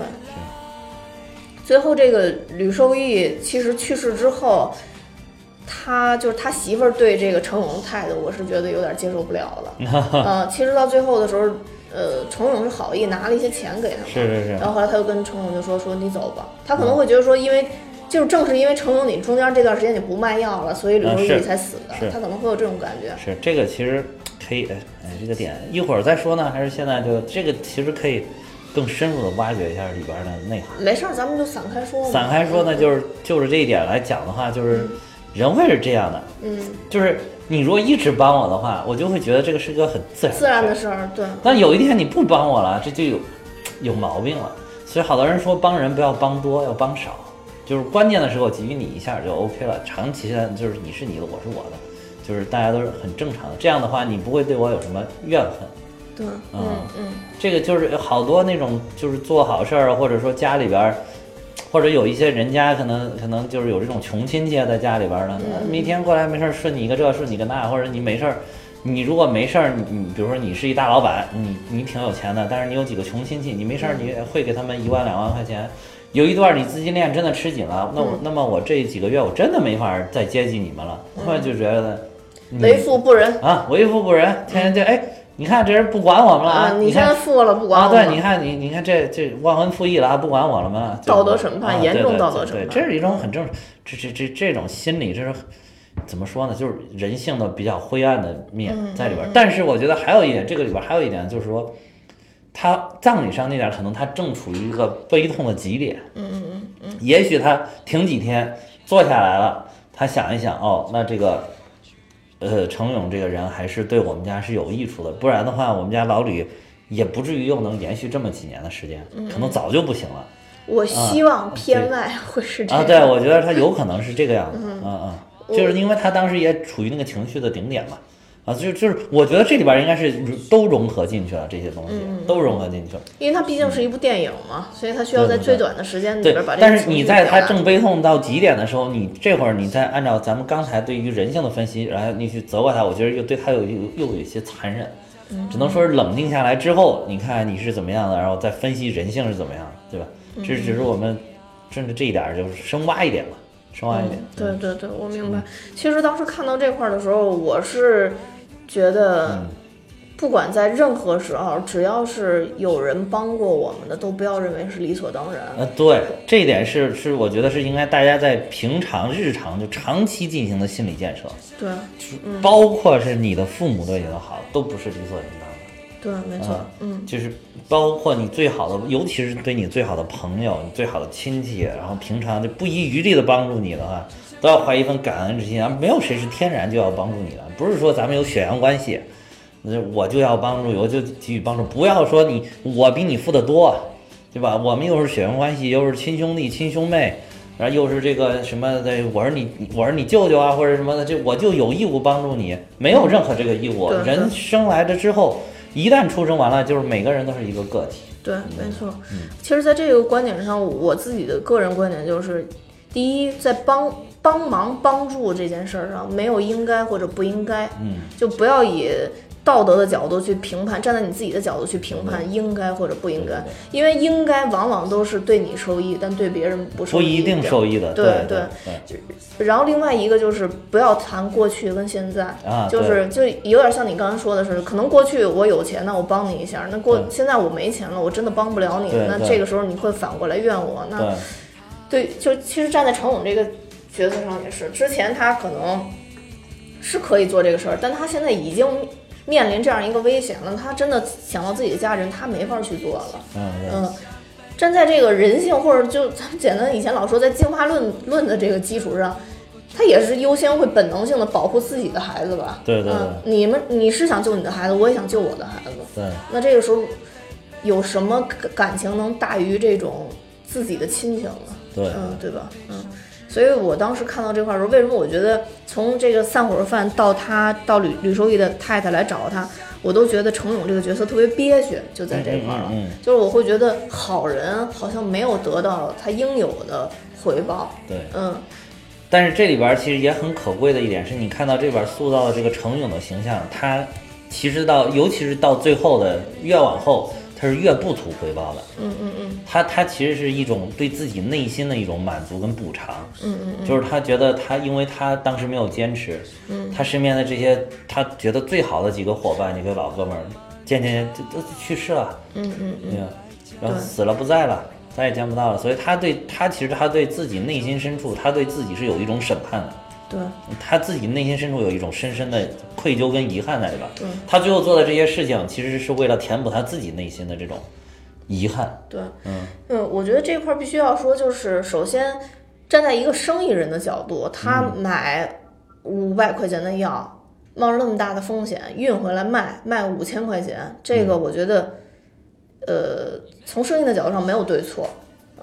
最后这个吕受益其实去世之后，他就是他媳妇儿对这个程勇的态度，我是觉得有点接受不了了。呃，其实到最后的时候。呃，程勇是好意拿了一些钱给他们，是是是。然后后来他就跟程勇就说说你走吧，他可能会觉得说，因为就是正是因为程永鼎中间这段时间你不卖药了，所以吕秋玉才死的。他可能会有这种感觉。是这个其实可以，哎，这个点一会儿再说呢，还是现在就这个其实可以更深入的挖掘一下里边的内涵。没事，咱们就散开说。散开说呢，就是就是这一点来讲的话，就是人会是这样的，嗯，就是。你如果一直帮我的话，我就会觉得这个是个很自然自然的事儿，对。但有一天你不帮我了，这就有有毛病了。所以好多人说帮人不要帮多，要帮少，就是关键的时候给予你一下就 OK 了。长期的就是你是你的，我是我的，就是大家都是很正常的。这样的话，你不会对我有什么怨恨。对，嗯嗯，这个就是好多那种就是做好事儿，或者说家里边。或者有一些人家可能可能就是有这种穷亲戚在家里边呢，每天过来没事顺你一个这顺你一个那，或者你没事儿，你如果没事儿，你比如说你是一大老板，你你挺有钱的，但是你有几个穷亲戚，你没事儿你会给他们一万两万块钱，有一段你资金链真的吃紧了，那我那么我这几个月我真的没法再接济你们了，后来就觉得为富不仁啊，为富不仁，天天就哎。你看这人不管我们了啊！你看富了不管我们啊！对，你看你你看这这忘恩负义了啊！不管我了吗？道德审判，严重道德审判，这是一种很正常，这这这这种心理，这是怎么说呢？就是人性的比较灰暗的面在里边。但是我觉得还有一点，这个里边还有一点就是说，他葬礼上那点可能他正处于一个悲痛的极点。嗯嗯嗯嗯。也许他停几天，坐下来了，他想一想，哦，那这个。呃，程勇这个人还是对我们家是有益处的，不然的话，我们家老吕也不至于又能延续这么几年的时间，可能早就不行了。我希望偏外会是这样啊，对，我觉得他有可能是这个样子，嗯嗯，就是因为他当时也处于那个情绪的顶点嘛，啊，就就是我觉得这里边应该是都融合进去了，这些东西都融合进去了，因为它毕竟是一部电影嘛，所以它需要在最短的时间里边把这个。但是你在它正悲痛到极点的时候，你这会儿你再按照咱们刚才对于人性的分析，然后你去责怪他，我觉得又对他有又有一些残忍，只能说是冷静下来之后，你看你是怎么样的，然后再分析人性是怎么样的，对吧？这只是我们甚至这一点就是深挖一点嘛，深挖一点。对对对，我明白。其实当时看到这块的时候，我是。觉得不管在任何时候，只要是有人帮过我们的，都不要认为是理所当然。呃，对，这一点是是我觉得是应该大家在平常日常就长期进行的心理建设。对，嗯、包括是你的父母对你的好，都不是理所应当的。对，没错，嗯，嗯就是包括你最好的，尤其是对你最好的朋友、你最好的亲戚，然后平常就不遗余力的帮助你的话。都要怀一份感恩之心啊！没有谁是天然就要帮助你的，不是说咱们有血缘关系，我就要帮助，我就给予帮助。不要说你我比你富得多，对吧？我们又是血缘关系，又是亲兄弟、亲兄妹，然后又是这个什么的，我是你，我是你舅舅啊，或者什么的，这我就有义务帮助你，没有任何这个义务。人生来了之后，一旦出生完了，就是每个人都是一个个体。对，没错。嗯、其实，在这个观点上，我自己的个人观点就是，第一，在帮。帮忙帮助这件事儿上没有应该或者不应该，嗯，就不要以道德的角度去评判，站在你自己的角度去评判应该或者不应该，嗯、因为应该往往都是对你受益，但对别人不受益，不一定受益的，对对。对对对然后另外一个就是不要谈过去跟现在，啊、就是就有点像你刚才说的是，可能过去我有钱，那我帮你一下，那过现在我没钱了，我真的帮不了你，那这个时候你会反过来怨我，那对，就其实站在程勇这个。角色上也是，之前他可能是可以做这个事儿，但他现在已经面临这样一个危险了。他真的想到自己的家人，他没法去做了。嗯嗯，站在这个人性或者就咱们简单以前老说在进化论论的这个基础上，他也是优先会本能性的保护自己的孩子吧？对对对。嗯、你们你是想救你的孩子，我也想救我的孩子。对。那这个时候有什么感情能大于这种自己的亲情呢？对，嗯，对吧？嗯。所以我当时看到这块的时候，为什么我觉得从这个散伙饭到他到吕吕受益的太太来找他，我都觉得程勇这个角色特别憋屈，就在这块了。嗯嗯嗯、就是我会觉得好人好像没有得到他应有的回报。对，嗯。但是这里边其实也很可贵的一点是，你看到这边塑造的这个程勇的形象，他其实到尤其是到最后的越往后。他是越不图回报的，嗯嗯嗯，他他其实是一种对自己内心的一种满足跟补偿，嗯嗯，就是他觉得他因为他当时没有坚持，嗯，他身边的这些他觉得最好的几个伙伴，几个老哥们儿，渐渐都去世了，嗯嗯嗯，然后死了不在了，再也见不到了。所以他对他其实他对自己内心深处，他对自己是有一种审判的。对，他自己内心深处有一种深深的愧疚跟遗憾在里边。对，他最后做的这些事情，其实是为了填补他自己内心的这种遗憾。对，嗯嗯，我觉得这块必须要说，就是首先站在一个生意人的角度，他买五百块钱的药。嗯，冒着那么大的风险运回来卖，卖五千块钱，这个我觉得，呃，从生意的角度上没有对错。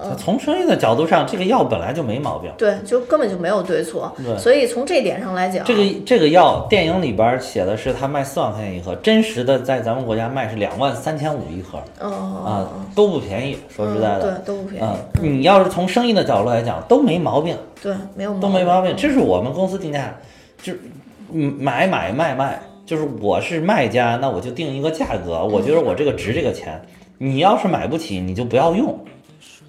呃、从生意的角度上，这个药本来就没毛病。对，就根本就没有对错。对，所以从这点上来讲，这个这个药，电影里边写的是他卖四万块钱一盒，真实的在咱们国家卖是两万三千五一盒。哦啊、呃，都不便宜，说实在的，嗯、对，都不便宜。嗯嗯、你要是从生意的角度来讲，都没毛病。对，没有毛病，都没毛病。这是我们公司定价，就。买买卖卖，就是我是卖家，那我就定一个价格，我觉得我这个值这个钱，你要是买不起你就不要用，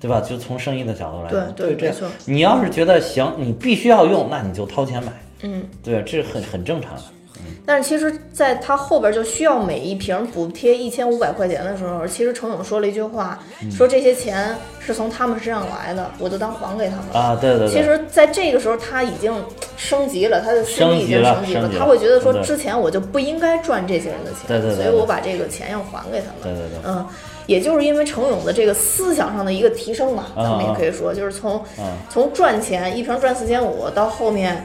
对吧？就从生意的角度来讲，对对，没错。你要是觉得行，你必须要用，那你就掏钱买，嗯，对，这是很很正常的。但是其实在他后边就需要每一瓶补贴一千五百块钱的时候，其实程勇说了一句话，说这些钱是从他们身上来的，我就当还给他们啊。对对对，其实在这个时候他已经升级了，他的心理已经升级 了, 升级了，他会觉得说之前我就不应该赚这些人的钱。对对对对，所以我把这个钱要还给他们。对对对，嗯，也就是因为程勇的这个思想上的一个提升嘛，咱们也可以说就是从、啊、从赚钱一瓶赚四千五到后面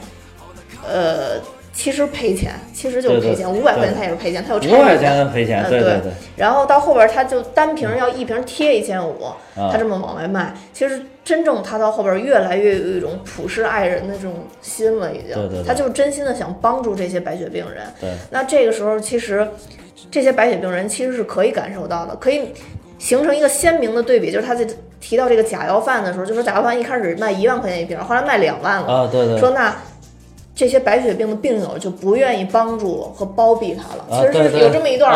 呃其实赔钱，其实就是赔钱，五百块钱他也是赔钱，他有五百块钱赔钱，对对对。然后到后边他就单瓶要一瓶贴一千五，他这么往外卖，其实真正他到后边越来越有一种普世爱人的这种心了，已经。对对对。他就真心的想帮助这些白血病人。对。那这个时候，其实这些白血病人其实是可以感受到的，可以形成一个鲜明的对比，就是他在提到这个假药贩的时候，就说假药贩一开始卖一万块钱一瓶，后来卖两万了。啊，对对。说那。这些白血病的病友就不愿意帮助和包庇他了。其实是有这么一段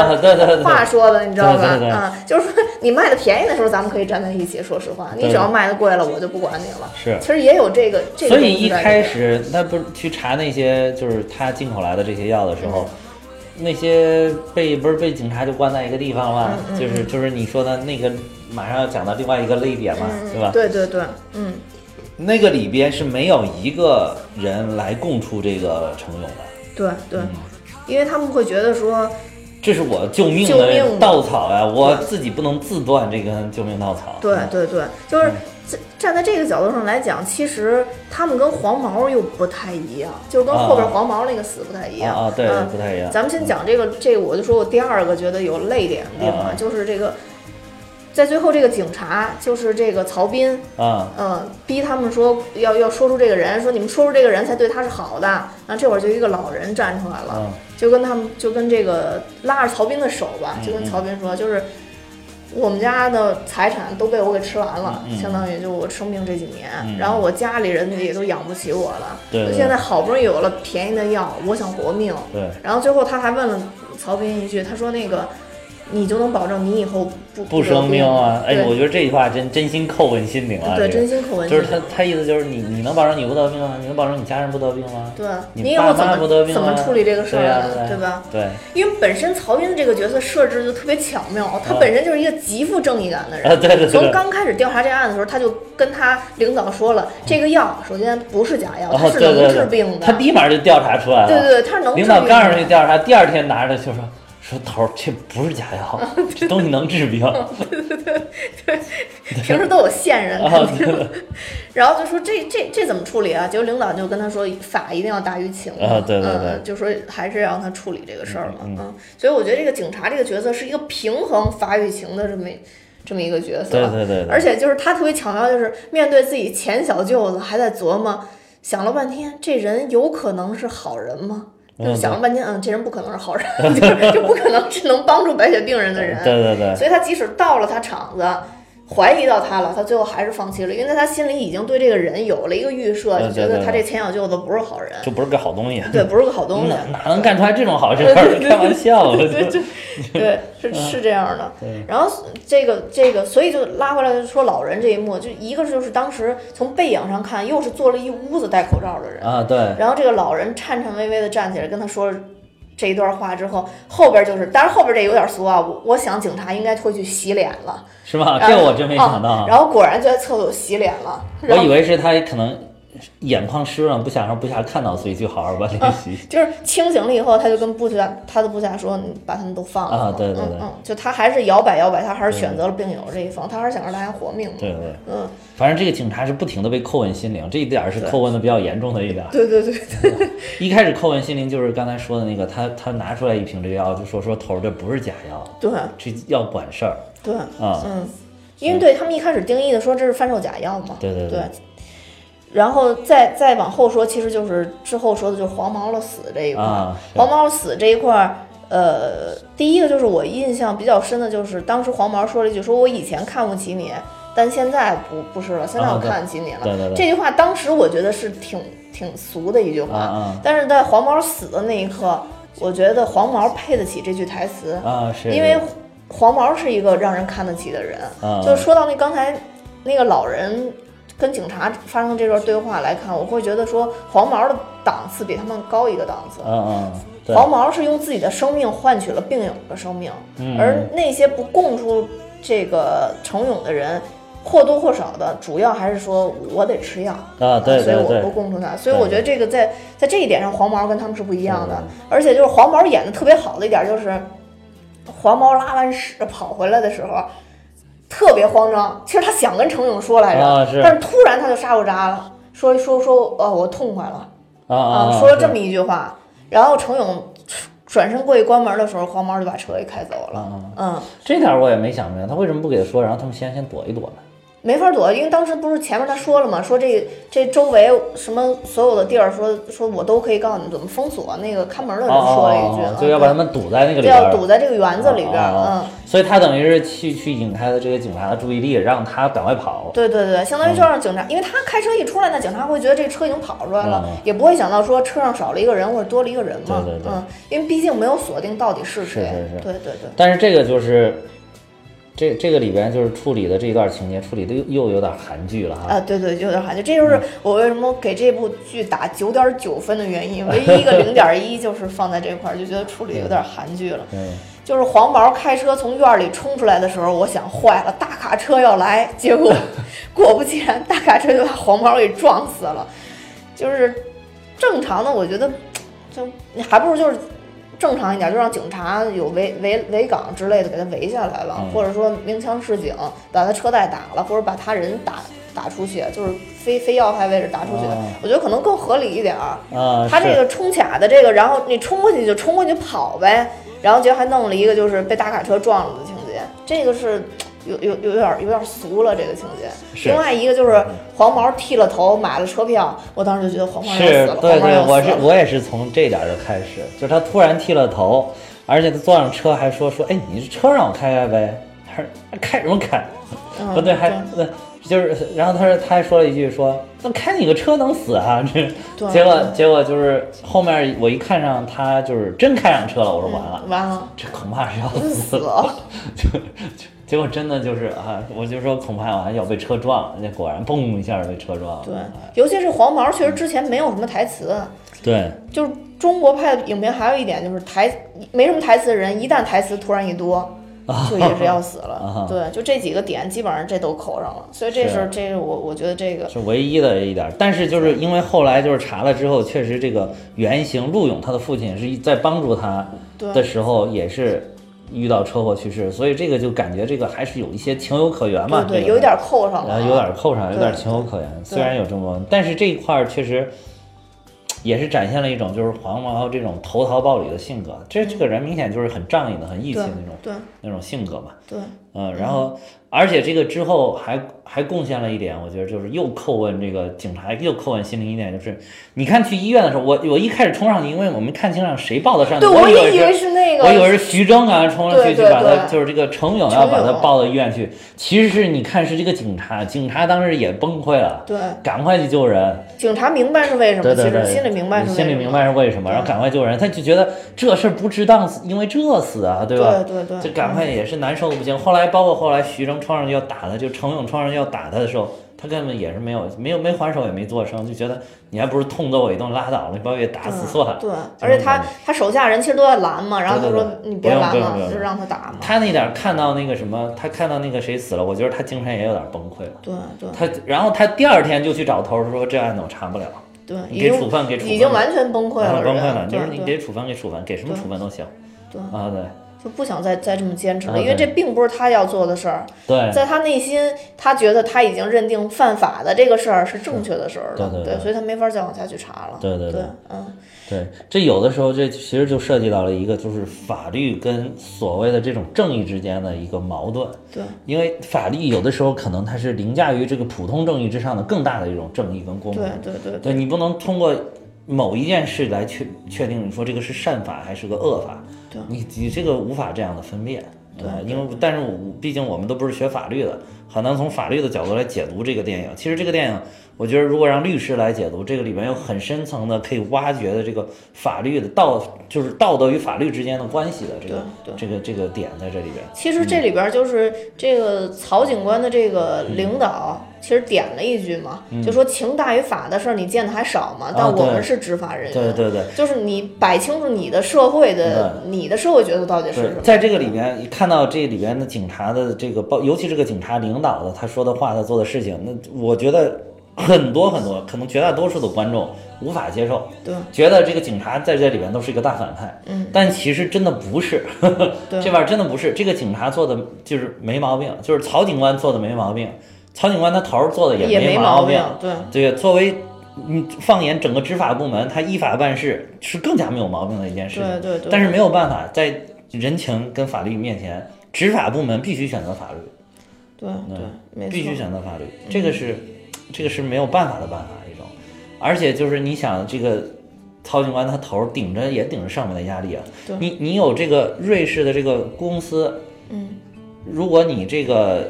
话说的，你知道吧？啊，就是说你卖的便宜的时候，咱们可以站在一起。说实话，你只要卖的贵了，我就不管你了。是，其实也有这个这个。所以一开始，那不是去查那些就是他进口来的这些药的时候，那些被不是被警察就关在一个地方了，就是就是你说的那个，马上要讲到另外一个类别嘛，对吧？对对对，嗯。那个里边是没有一个人来供出这个程勇的，对对、嗯，因为他们会觉得说，这是我救命的稻草呀、啊，我自己不能自断这根救命稻草。对对对，就是站在这个角度上来讲，其实他们跟黄毛又不太一样，就是跟后边黄毛那个死不太一样啊，啊啊对，不太一样。咱们先讲这个，这个我就说我第二个觉得有泪点的地方，啊、就是这个。在最后，这个警察就是这个曹斌啊，嗯、呃，逼他们说要要说出这个人，说你们说出这个人才对他是好的。然后这会儿就一个老人站出来了，啊、就跟他们就跟这个拉着曹斌的手吧，就跟曹斌说，嗯嗯就是我们家的财产都被我给吃完了，嗯嗯相当于就我生病这几年，嗯嗯然后我家里人也都养不起我了。对，对现在好不容易有了便宜的药，我想活命。对，然后最后他还问了曹斌一句，他说那个。你就能保证你以后不不生病啊？哎，我觉得这句话真真心叩问心灵啊！对，真心叩问。就是他他意思就是你你能保证你不得病吗？你能保证你家人不得病吗？对，你以后怎么怎么处理这个事儿，对吧？对，因为本身曹斌的这个角色设置就特别巧妙，他本身就是一个极富正义感的人。对对。从刚开始调查这案的时候，他就跟他领导说了，这个药首先不是假药，它是能治病的。他立马就调查出来了。对对对，他是能治病的。领导刚上去调查，第二天拿着就说。说头，这不是假药，这东西能治病。对对对对，平时都有线人。然后就说这这这怎么处理啊？结果领导就跟他说，法一定要大于情啊。对对对，就说还是让他处理这个事儿嘛。嗯，所以我觉得这个警察这个角色是一个平衡法与情的这么这么一个角色。对对对，而且就是他特别巧妙，就是面对自己前小舅子，还在琢磨，想了半天，这人有可能是好人吗？就是想了半天，嗯，这人不可能是好人，就是就不可能是能帮助白血病人的人。对对对。所以他即使到了他厂子，怀疑到他了，他最后还是放弃了，因为在他心里已经对这个人有了一个预设，就觉得他这前小舅子不是好人，就不是个好东西。对，不是个好东西，哪能干出来这种好事？开玩笑，对对对，对是是这样的。然后这个这个，所以就拉回来说老人这一幕，就一个就是当时从背影上看，又是坐了一屋子戴口罩的人啊，对。然后这个老人颤颤巍巍的站起来，跟他说了这一段话之后，后边就是，当然后边这有点俗啊，我我想警察应该会去洗脸了，是吧？这我真没想到、啊。然后果然就在厕所洗脸了，我以为是他可能眼眶湿润，不想让部下看到，所以就好好把脸洗、啊。就是清醒了以后，他就跟部下他的部下说：“你把他们都放了。”啊，对对对、嗯嗯，就他还是摇摆摇摆，他还是选择了病友这一方，他还是想让大家活命嘛。对对，嗯，反正这个警察是不停的被扣问心灵，这一点是扣问的比较严重的一点。对对对对。对一开始扣问心灵就是刚才说的那个，他他拿出来一瓶这药，就说说头这不是假药，对，这药管事儿。对啊，嗯，因为对他们一开始定义的说这是贩售假药嘛。对对对。对然后再再往后说，其实就是之后说的，就是黄毛了死这一块。啊、黄毛了死这一块，呃，第一个就是我印象比较深的，就是当时黄毛说了一句：“说我以前看不起你，但现在不不是了，现在我看得起你了。啊”对对对。这句话当时我觉得是挺挺俗的一句话，啊啊但是在黄毛死的那一刻，我觉得黄毛配得起这句台词啊，是因为黄毛是一个让人看得起的人。啊、就说到那刚才那个老人。跟警察发生这段对话来看，我会觉得说黄毛的档次比他们高一个档次。嗯嗯，黄毛是用自己的生命换取了病友的生命，嗯、而那些不供出这个程勇的人，或多或少的，主要还是说我得吃药啊，对对对，所以我不供出他。所以我觉得这个在在这一点上，黄毛跟他们是不一样的。而且就是黄毛演的特别好的一点就是，黄毛拉完屎跑回来的时候。特别慌张，其实他想跟程勇说来着，啊、是但是突然他就刹不住闸了，说说说，呃、哦，我痛快了，啊，啊说了这么一句话，然后程勇转身过去关门的时候，黄毛就把车给开走了。啊、嗯，这点我也没想明白，他为什么不给他说，然后他们先先躲一躲呢？没法躲，因为当时不是前面他说了嘛，说这这周围什么所有的地儿说，说说我都可以告诉你们怎么封锁。那个看门的人说了一句，哦哦哦就要把他们堵在那个里边，要堵在这个园子里边。哦哦哦嗯，所以他等于是去去引开了这个警察的注意力，让他赶快跑。对对对，相当于就让警察，嗯、因为他开车一出来，那警察会觉得这车已经跑出来了，嗯、也不会想到说车上少了一个人或者多了一个人嘛。对对对，嗯，因为毕竟没有锁定到底是谁。是是是，对对对。但是这个就是。这这个里边就是处理的这一段情节，处理的又又有点韩剧了哈。啊，对对，有点韩剧，这就是我为什么给这部剧打九点九分的原因，唯一一个零点一就是放在这块儿，就觉得处理有点韩剧了。嗯，就是黄毛开车从院里冲出来的时候，我想坏了，大卡车要来，结果果不其然，大卡车就把黄毛给撞死了。就是正常的，我觉得就你还不如就是。正常一点，就让警察有围围围岗之类的给他围下来了，嗯、或者说鸣枪示警，把他车带打了，或者把他人打打出去，就是非非要害位置打出去。啊、我觉得可能更合理一点儿。啊，他这个冲卡的这个，然后你冲过去就冲过去跑呗，然后结果还弄了一个就是被大卡车撞了的情节，这个是有有有点有点俗了这个情节。另外一个就是黄毛剃了头买了车票，我当时就觉得黄毛要死了。对对，我是我也是从这点就开始，就是他突然剃了头，而且他坐上车还说说，哎，你车让我开开呗，他说开什么开？嗯、不对，还对就是，然后他说他还说了一句说，那开你个车能死啊？这结果结果就是后面我一看上他就是真开上车了，我说完了、嗯、完了，这恐怕是要死了。结果真的就是啊，我就说恐怕我要被车撞了，那果然嘣一下被车撞了。对，尤其是黄毛，确实之前没有什么台词。对，就是中国派的影片还有一点就是台没什么台词的人，一旦台词突然一多，就也是要死了。啊、对，就这几个点基本上这都扣上了，所以这是这是我我觉得这个是唯一的一点。但是就是因为后来就是查了之后，确实这个原型陆勇他的父亲是在帮助他的时候也是。遇到车祸去世，所以这个就感觉这个还是有一些情有可原嘛，对，有点扣上了，有点扣上，有点情有可原。虽然有这么，但是这一块确实也是展现了一种就是黄毛这种投桃报李的性格，这这个人明显就是很仗义的、很义气的那种，对，那种性格嘛。对，嗯，然后而且这个之后还还贡献了一点，我觉得就是又叩问这个警察，又叩问心灵一点，就是你看去医院的时候，我我一开始冲上去，因为我没看清上谁抱得上，对，我也以为是那个，我以为是徐峥啊冲上去去把他就是这个程勇要把他抱到医院去，其实是你看是这个警察，警察当时也崩溃了，对，赶快去救人，警察明白是为什么，其实心里明白是心里明白是为什么，然后赶快救人，他就觉得这事不值当，因为这死啊，对吧？对对对，就赶快也是难受的不行。后来包括后来徐峥。冲上去要打他，就程勇冲上去要打他的时候，他根本也是没有没有没还手也没做声，就觉得你还不是痛揍我一顿拉倒了，你把我给打死算了。对，而且他他手下人其实都在拦嘛，然后就说你别拦了，就让他打嘛。他那点看到那个什么，他看到那个谁死了，我觉得他精神也有点崩溃了。对对。他然后他第二天就去找头说这案子我查不了。对，你给处分给处分。已经完全崩溃了。崩溃了，就是你给处分给处分，给什么处分都行。对啊，对。就不想再再这么坚持了，因为这并不是他要做的事儿。对，在他内心，他觉得他已经认定犯法的这个事儿是正确的事儿了，对，对对对，所以他没法再往下去查了。对对 对, 对，嗯，对，这有的时候这其实就涉及到了一个就是法律跟所谓的这种正义之间的一个矛盾。对，因为法律有的时候可能它是凌驾于这个普通正义之上的更大的一种正义跟公平。对对 对, 对, 对，对你不能通过某一件事来确确定你说这个是善法还是个恶法。你你这个无法这样的分辨，对，因为但是我毕竟我们都不是学法律的，很难从法律的角度来解读这个电影。其实这个电影，我觉得如果让律师来解读，这个里面有很深层的可以挖掘的这个法律的道，就是道德与法律之间的关系的这个这个这个点在这里边。其实这里边就是这个曹警官的这个领导。嗯其实点了一句嘛，嗯、就说情大于法的事儿你见的还少嘛，但我们是执法人员，哦、对对 对, 对，就是你摆清楚你的社会的，你的社会角度到底是什么。在这个里面，你看到这里面的警察的这个，尤其这个警察领导的他说的话，他做的事情，那我觉得很多很多，可能绝大多数的观众无法接受，对，觉得这个警察在这里面都是一个大反派，嗯，但其实真的不是，呵呵这边真的不是，这个警察做的就是没毛病，就是曹警官做的没毛病。曹警官他头做的也没毛病，对对，作为嗯，放眼整个执法部门，他依法办事是更加没有毛病的一件事情，对对对。但是没有办法，在人情跟法律面前，执法部门必须选择法律，对对，必须选择法律，这个是这个是没有办法的办法一种。而且就是你想，这个曹警官他头顶着也顶着上面的压力啊，你你有这个瑞士的这个公司，嗯，如果你这个。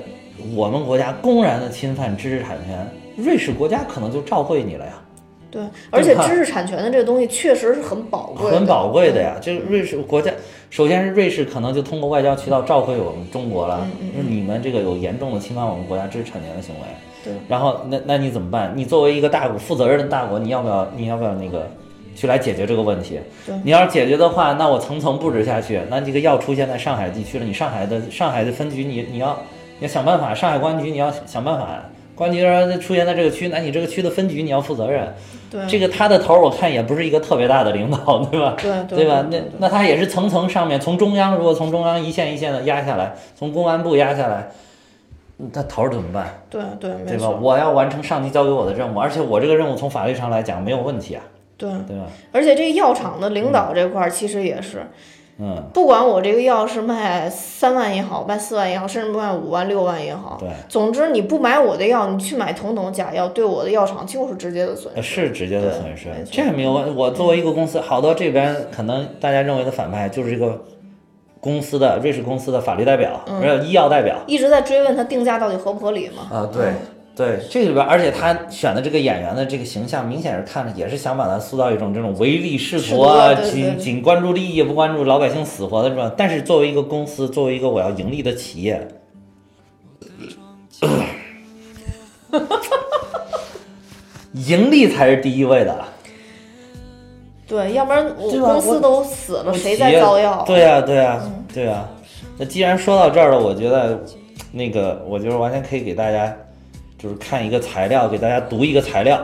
我们国家公然的侵犯知识产权，瑞士国家可能就照会你了呀。对，而且知识产权的这个东西确实是很宝贵的，很宝贵的呀。这个瑞士国家，首先是瑞士可能就通过外交渠道照会我们中国了，嗯嗯、你们这个有严重的侵犯我们国家知识产权的行为。对，然后那那你怎么办？你作为一个大国，负责任的大国，你要不要你要不要那个去来解决这个问题？对，你要是解决的话，那我层层布置下去，那这个药出现在上海地区了，你上海的上海的分局你，你你要。你要想办法，上海公安局你要想办法，公安局出现在这个区，那你这个区的分局你要负责任。对，这个他的头我看也不是一个特别大的领导，对吧？对 对, 对吧？那那他也是层层上面，从中央如果从中央一线一线的压下来，从公安部压下来，他头怎么办？对对，对吧？我要完成上级交给我的任务，而且我这个任务从法律上来讲没有问题啊。对对吧？而且这药厂的领导这块其实也是。嗯，不管我这个药是卖三万也好，卖四万也好，甚至卖五万、六万也好，对，总之你不买我的药，你去买同等假药，对我的药厂就是直接的损失，是直接的损失，这也没有。我作为一个公司，好多这边可能大家认为的反派就是这个公司的瑞士公司的法律代表，没有、嗯、医药代表，一直在追问他定价到底合不合理嘛？啊，对。对，这里边，而且他选的这个演员的这个形象，明显是看着也是想把他塑造一种这种唯利是图啊，仅仅关注利益，不关注老百姓死活的这种。但是作为一个公司，作为一个我要盈利的企业，呃、盈利才是第一位的。对，要不然我公司都死了，谁在造谣？对呀、啊，对呀、啊，嗯、对呀、啊。那既然说到这儿了，我觉得那个，我觉得完全可以给大家。就是看一个材料，给大家读一个材料。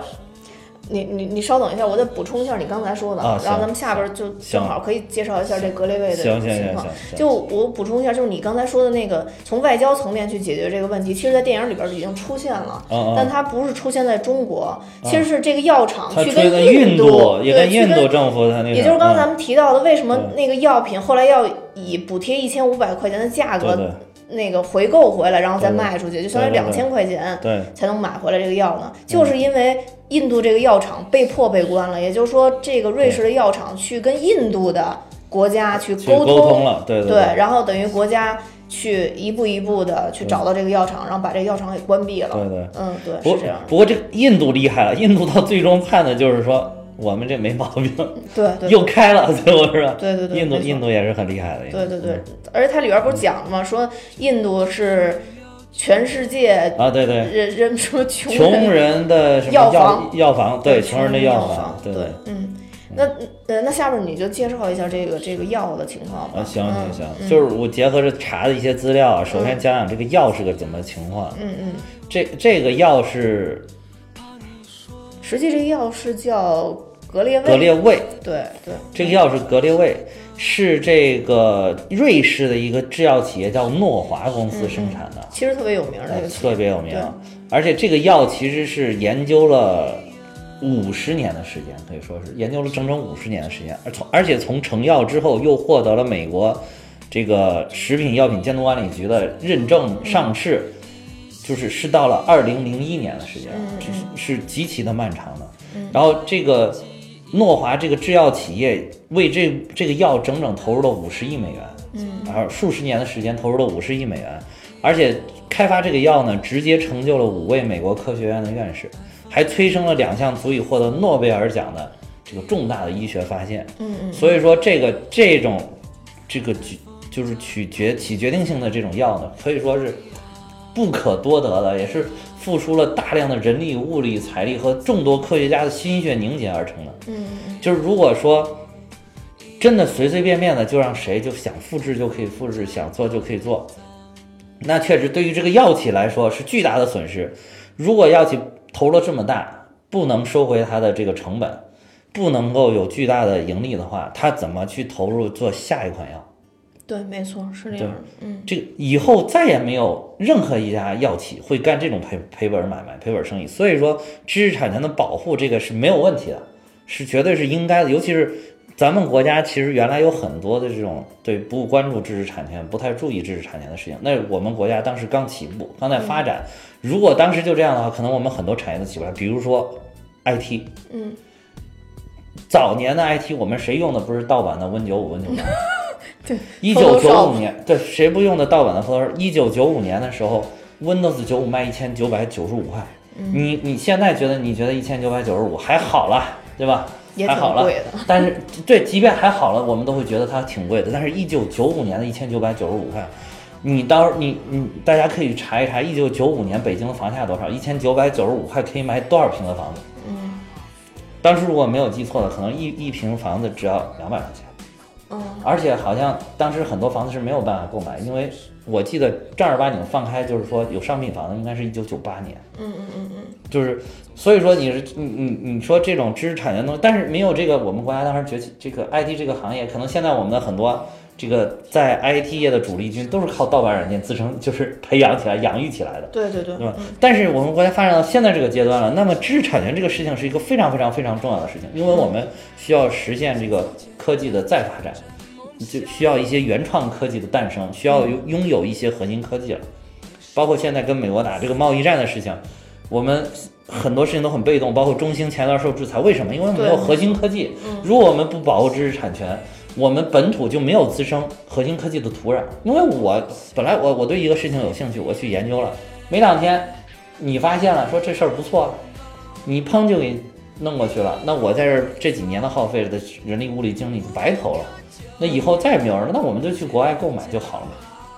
你你你稍等一下，我再补充一下你刚才说的，啊、然后咱们下边就正好可以介绍一下这格列卫的情况。就我补充一下，就是你刚才说的那个从外交层面去解决这个问题，其实，在电影里边已经出现了，嗯嗯但它不是出现在中国，嗯、其实是这个药厂去跟印度，也跟印度政府的那个，也就是刚才咱们提到的，为什么那个药品后来要以补贴一千五百块钱的价格。对对那个回购回来，然后再卖出去，就相当于两千块钱才能买回来这个药呢，就是因为印度这个药厂被迫被关了，也就是说，这个瑞士的药厂去跟印度的国家去沟通了，对对，然后等于国家去一步一步的去找到这个药厂，然后把这个药厂给关闭了，对对，嗯对，是这样。不过这个印度厉害了，印度到最终判的就是说。我们这没毛病，对，对又开了，所以我说，对对对，印度印度也是很厉害的，对对对，而且它里边不是讲了吗？说印度是全世界啊，对对，人人什么穷穷人的什么药房药房，对，穷人的药房，对，嗯。那呃，那下边你就介绍一下这个这个药的情况吧。啊，行行行，嗯、就是我结合着查的一些资料，嗯、首先讲讲这个药是个怎么情况。嗯嗯，这这个药是，实际这个药是叫格列卫。格列卫，对对，这个药是格列卫，是这个瑞士的一个制药企业叫诺华公司生产的，嗯、其实特别有名的、呃，特别有名。而且这个药其实是研究了。五十年的时间，可以说是研究了整整五十年的时间，而从而且从成药之后又获得了美国这个食品药品监督管理局的认证上市，嗯、就是是到了二零零一年的时间，嗯、是, 是极其的漫长的。嗯、然后这个诺华这个制药企业为这这个药整整投入了五十亿美元，嗯，然后数十年的时间投入了五十亿美元，而且开发这个药呢，直接成就了五位美国科学院的院士。还催生了两项足以获得诺贝尔奖的这个重大的医学发现，嗯嗯，所以说这个这种这个就是取决起决定性的这种药呢，可以说是不可多得的，也是付出了大量的人力、物力、财力和众多科学家的心血凝结而成的。嗯，就是如果说真的随随便便的就让谁就想复制就可以复制，想做就可以做，那确实对于这个药企来说是巨大的损失。如果药企投了这么大，不能收回它的这个成本，不能够有巨大的盈利的话，它怎么去投入做下一款药？对，没错，是这样的。嗯，这个以后再也没有任何一家药企会干这种赔赔本买卖、赔本生意。所以说，知识产权的保护这个是没有问题的，是绝对是应该的。尤其是咱们国家，其实原来有很多的这种对不关注知识产权、不太注意知识产权的事情。那我们国家当时刚起步，刚在发展。嗯，如果当时就这样的话，可能我们很多产业都起不来，比如说 I T， 嗯，早年的 I T 我们谁用的不是盗版的 Win 九十五 Win 九十八？ 对，一九九五年，对，谁不用的盗版的 Photoshop？ 一九九五年的时候 Windows 九十五卖一千九百九十五块，嗯、你你现在觉得你觉得一千九百九十五还好了，对吧？也挺贵的，但是对，即便还好了，我们都会觉得它挺贵的。但是一九九五年的一千九百九十五块，你当你你大家可以查一查，一九九五年北京的房价多少？一千九百九十五块可以买多少平的房子？嗯，当时如果没有记错的，可能一一平房子只要两百块钱。嗯，而且好像当时很多房子是没有办法购买，因为我记得正儿八经放开就是说有商品房的应该是一九九八年。嗯嗯嗯嗯，就是所以说你是你你你说这种知识产权东西，但是没有这个我们国家当时崛起这个 I T 这个行业，可能现在我们的很多。这个在 I T 业的主力军都是靠盗版软件自成，就是培养起来、养育起来的。对对对，对吧？但是我们国家发展到现在这个阶段了，那么知识产权这个事情是一个非常非常非常重要的事情，因为我们需要实现这个科技的再发展，就需要一些原创科技的诞生，需要拥有一些核心科技了。包括现在跟美国打这个贸易战的事情，我们很多事情都很被动，包括中兴前段受制裁，为什么？因为没有核心科技。如果我们不保护知识产权，我们本土就没有滋生核心科技的土壤，因为我本来我我对一个事情有兴趣，我去研究了，没两天你发现了，说这事儿不错，你砰就给弄过去了，那我在这儿这几年的耗费的人力物力精力就白投了，那以后再也没有人，那我们就去国外购买就好了嘛，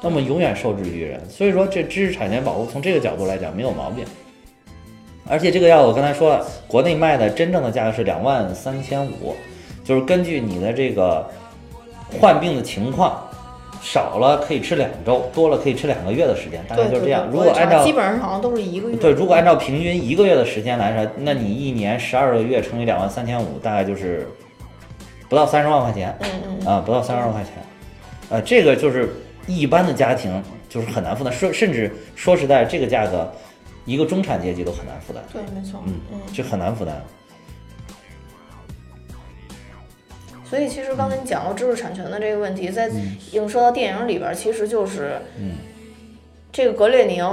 那么永远受制于人，所以说这知识产权保护从这个角度来讲没有毛病，而且这个药我刚才说了，国内卖的真正的价格是两万三千五，就是根据你的这个。患病的情况少了可以吃两周，多了可以吃两个月的时间，大概就是这样。对对对，如果按照基本上好像都是一个月。对，如果按照平均一个月的时间来说，那你一年十二个月乘以两万三千五，大概就是不到三十万块钱。嗯嗯。啊，不到三十万块钱，呃，这个就是一般的家庭就是很难负担，说甚至说实在，这个价格一个中产阶级都很难负担。对，没错。嗯嗯，就很难负担。所以其实刚才你讲到知识产权的这个问题，在影射到电影里边，其实就是，这个格列宁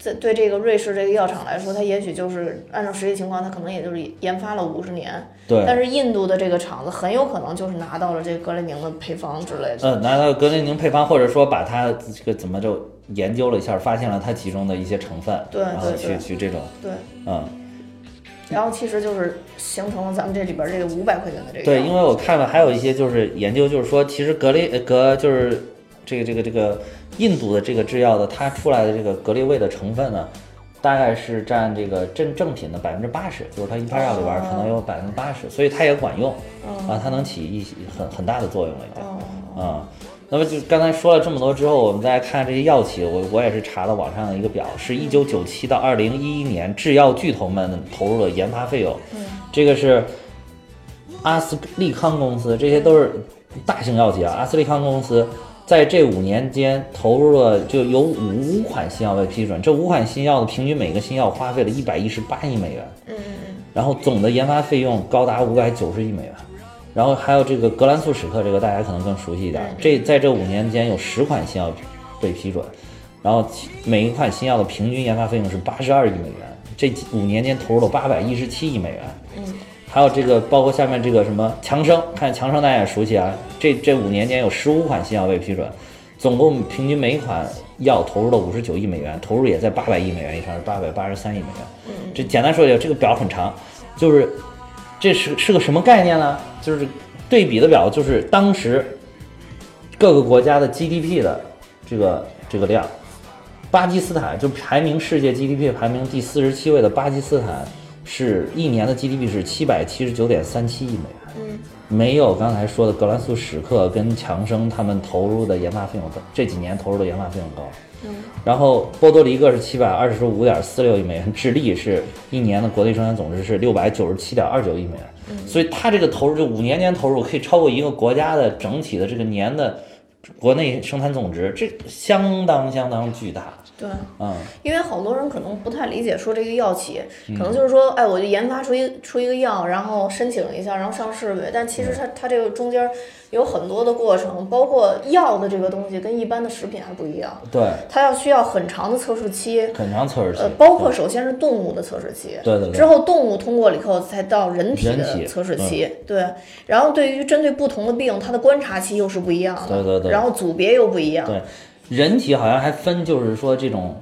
在对这个瑞士这个药厂来说，它也许就是按照实际情况，它可能也就是研发了五十年。对。但是印度的这个厂子很有可能就是拿到了这个格列宁的配方之类的。嗯，拿到格列宁配方，或者说把它这个怎么就研究了一下，发现了它其中的一些成分，对，然后去去这种，对，嗯。然后其实就是形成了咱们这里边这个五百块钱的这个。对，因为我看了还有一些就是研究，就是说其实格雷格就是这个这个这个印度的这个制药的，它出来的这个格列卫的成分呢，大概是占这个正正品的百分之八十，就是它一片药里边可能有百分之八十，所以它也管用啊，它能起一很很大的作用了已经啊。那么就刚才说了这么多之后，我们再看这些药企，我我也是查了网上的一个表，是一九九七到二零一一年制药巨头们投入的研发费用，嗯、这个是阿斯利康公司，这些都是大型药企啊。阿斯利康公司在这五年间投入了就有五款新药被批准，这五款新药的平均每个新药花费了一百一十八亿美元，嗯，然后总的研发费用高达五百九十亿美元。然后还有这个格兰素史克，这个大家可能更熟悉一点。这在这五年间有十款新药被批准，然后每一款新药的平均研发费用是八十二亿美元，这五年间投入了八百一十七亿美元。嗯，还有这个包括下面这个什么强生，看强生大家也熟悉啊。这这五年间有十五款新药被批准，总共平均每一款药投入了五十九亿美元，投入也在八百亿美元以上，是八百八十三亿美元。这简单说一下，这个表很长，就是。这是是个什么概念呢？就是对比的表，就是当时各个国家的 G D P 的这个这个量。巴基斯坦就排名世界 G D P 排名第四十七位的巴基斯坦，是一年的 G D P 是七百七十九点三七亿美元，嗯，没有刚才说的格兰素史克跟强生他们投入的研发费用高，这几年投入的研发费用高。嗯，然后波多黎各是七百二十五点四六亿美元，智利是一年的国内生产总值是六百九十七点二九亿美元，嗯，所以它这个投入就五年间投入可以超过一个国家的整体的这个年的国内生产总值，这相当相当巨大。对，嗯，因为好多人可能不太理解，说这个药企可能就是说，嗯，哎，我就研发出一出一个药，然后申请一下，然后上市呗。但其实它它这个中间有很多的过程，包括药的这个东西跟一般的食品还不一样。对，它要需要很长的测试期，很长测试期。呃，包括首先是动物的测试期，对对对，之后动物通过了以后才到人体的测试期，嗯，对。然后对于针对不同的病，它的观察期又是不一样的，对对对。然后组别又不一样，对。人体好像还分，就是说这种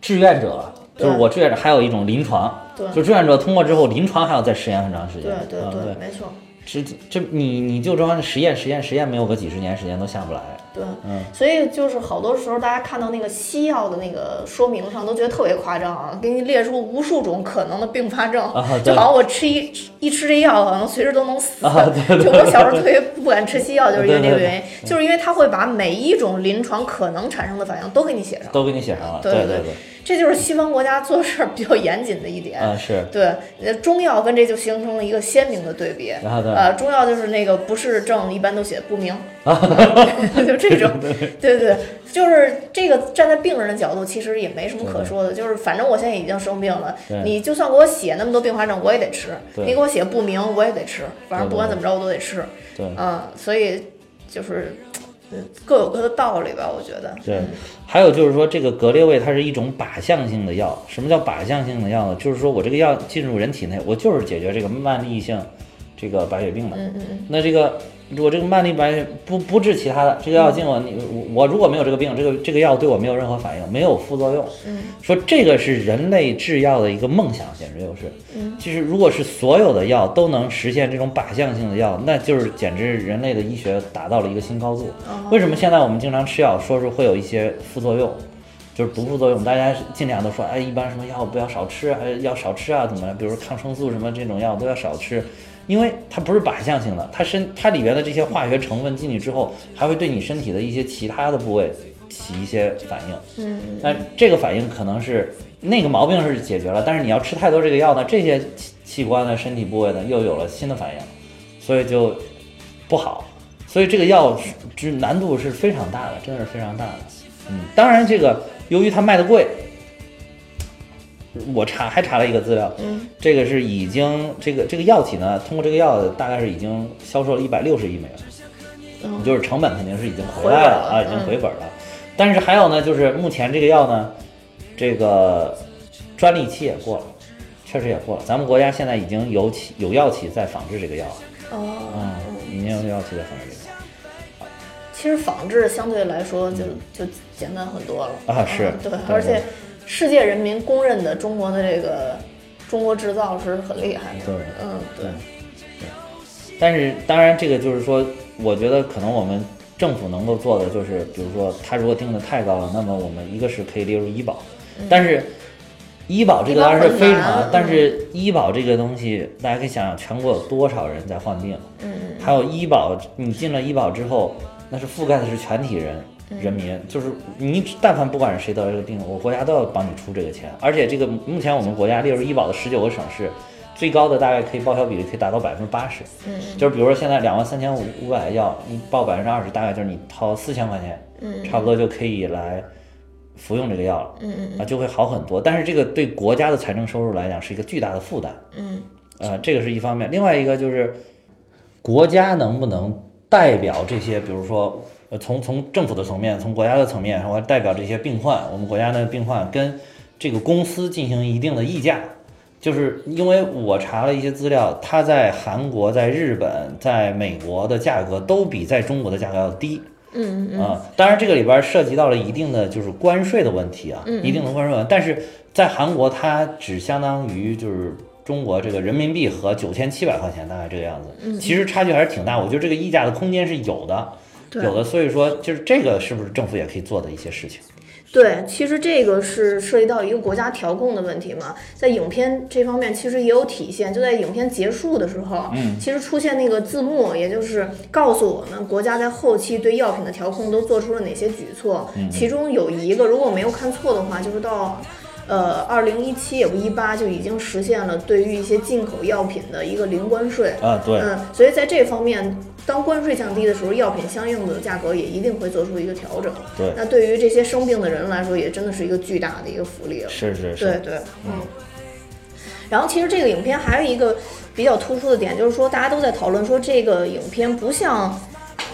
志愿者，就是我志愿者，还有一种临床，对，就志愿者通过之后，临床还要再实验很长时间，对对对，嗯，对，没错。这这你你就装实验实验实验，没有个几十年时间都下不来。对，嗯，所以就是好多时候大家看到那个西药的那个说明上都觉得特别夸张啊，给你列出无数种可能的并发症，啊，就好像我吃一一吃这药好像随时都能死，啊，对对对，就我小时候特别不敢吃西药就是因为这个原因，对对对，就是因为它会把每一种临床可能产生的反应都给你写上，都给你写上了，对对 对, 对, 对，这就是西方国家做事比较严谨的一点啊，是对中药跟这就形成了一个鲜明的对比，啊，对，呃，中药就是那个不是症一般都写不明，啊，就这种，对对，就是这个站在病人的角度，其实也没什么可说的，就是反正我现在已经生病了，你就算给我写那么多并发症，我也得吃；你给我写不明，我也得吃，反正不管怎么着我都得吃，对，嗯，所以就是。各有各的道理吧，我觉得。对，还有就是说，这个格列卫它是一种靶向性的药。什么叫靶向性的药呢？就是说我这个药进入人体内，我就是解决这个慢粒性这个白血病的。嗯嗯。那这个我这个慢粒白血不不治其他的，这个药进我，嗯，你我如果没有这个病，这个这个药对我没有任何反应，没有副作用。嗯。说这个是人类制药的一个梦想，简直就是。嗯。其实如果是所有的药都能实现这种靶向性的药，那就是简直人类的医学达到了一个新高度。哦，为什么现在我们经常吃药说是会有一些副作用，就是不副作用，大家尽量都说，哎，一般什么药不要少吃啊，要少吃啊，怎么？比如抗生素什么这种药都要少吃。因为它不是靶向性的，它身它里面的这些化学成分进去之后，还会对你身体的一些其他的部位起一些反应。嗯，那这个反应可能是那个毛病是解决了，但是你要吃太多这个药呢，这些器官的身体部位呢又有了新的反应，所以就不好。所以这个药之难度是非常大的，真的是非常大的。嗯，当然这个由于它卖得贵。我查还查了一个资料，嗯，这个是已经这个这个药企呢，通过这个药大概是已经销售了一百六十亿美元，嗯，就是成本肯定是已经回来了啊，已经回本了。嗯，但是还有呢，就是目前这个药呢，这个专利期也过了，确实也过了。咱们国家现在已经有企有药企在仿制这个药了，哦，嗯，已经有药企在仿制这个药。其实仿制相对来说就，嗯，就简单很多了啊，是，嗯，对，而且。世界人民公认的中国的这个中国制造是很厉害的，对，嗯，对，对。但是当然，这个就是说，我觉得可能我们政府能够做的就是，比如说它如果定的太高了，那么我们一个是可以列入医保，嗯、但是医保这个当然是非常，但是医保这个东西，大家可以想想全国有多少人在患病，嗯，还有医保，你进了医保之后，那是覆盖的是全体人。人民就是你，但凡不管是谁得这个病，我国家都要帮你出这个钱。而且这个目前我们国家列入医保的十九个省市，最高的大概可以报销比例可以达到百分之八十。嗯，就是比如说现在两万三千五五百药，你报百分之二十，大概就是你掏四千块钱，嗯，差不多就可以来服用这个药了。嗯嗯，啊，就会好很多。但是这个对国家的财政收入来讲是一个巨大的负担。嗯，呃，这个是一方面。另外一个就是国家能不能代表这些，比如说。呃，从从政府的层面，从国家的层面，我代表这些病患，我们国家的病患跟这个公司进行一定的议价，就是因为我查了一些资料，它在韩国、在日本、在美国的价格都比在中国的价格要低。嗯嗯啊，当然这个里边涉及到了一定的就是关税的问题啊，嗯嗯一定的关税问题，但是在韩国它只相当于就是。中国这个人民币和九千七百块钱大概这个样子，其实差距还是挺大。我觉得这个溢价的空间是有的，有的。所以说，就是这个是不是政府也可以做的一些事情？对，其实这个是涉及到一个国家调控的问题嘛，在影片这方面其实也有体现。就在影片结束的时候，嗯，其实出现那个字幕，也就是告诉我们国家在后期对药品的调控都做出了哪些举措。嗯、其中有一个，如果我没有看错的话，就是到。呃，二零一七也不一八就已经实现了对于一些进口药品的一个零关税啊，对，嗯，所以在这方面，当关税降低的时候，药品相应的价格也一定会做出一个调整。对，那对于这些生病的人来说，也真的是一个巨大的一个福利了。是是是，对对，嗯。然后其实这个影片还有一个比较突出的点，就是说大家都在讨论说这个影片不像。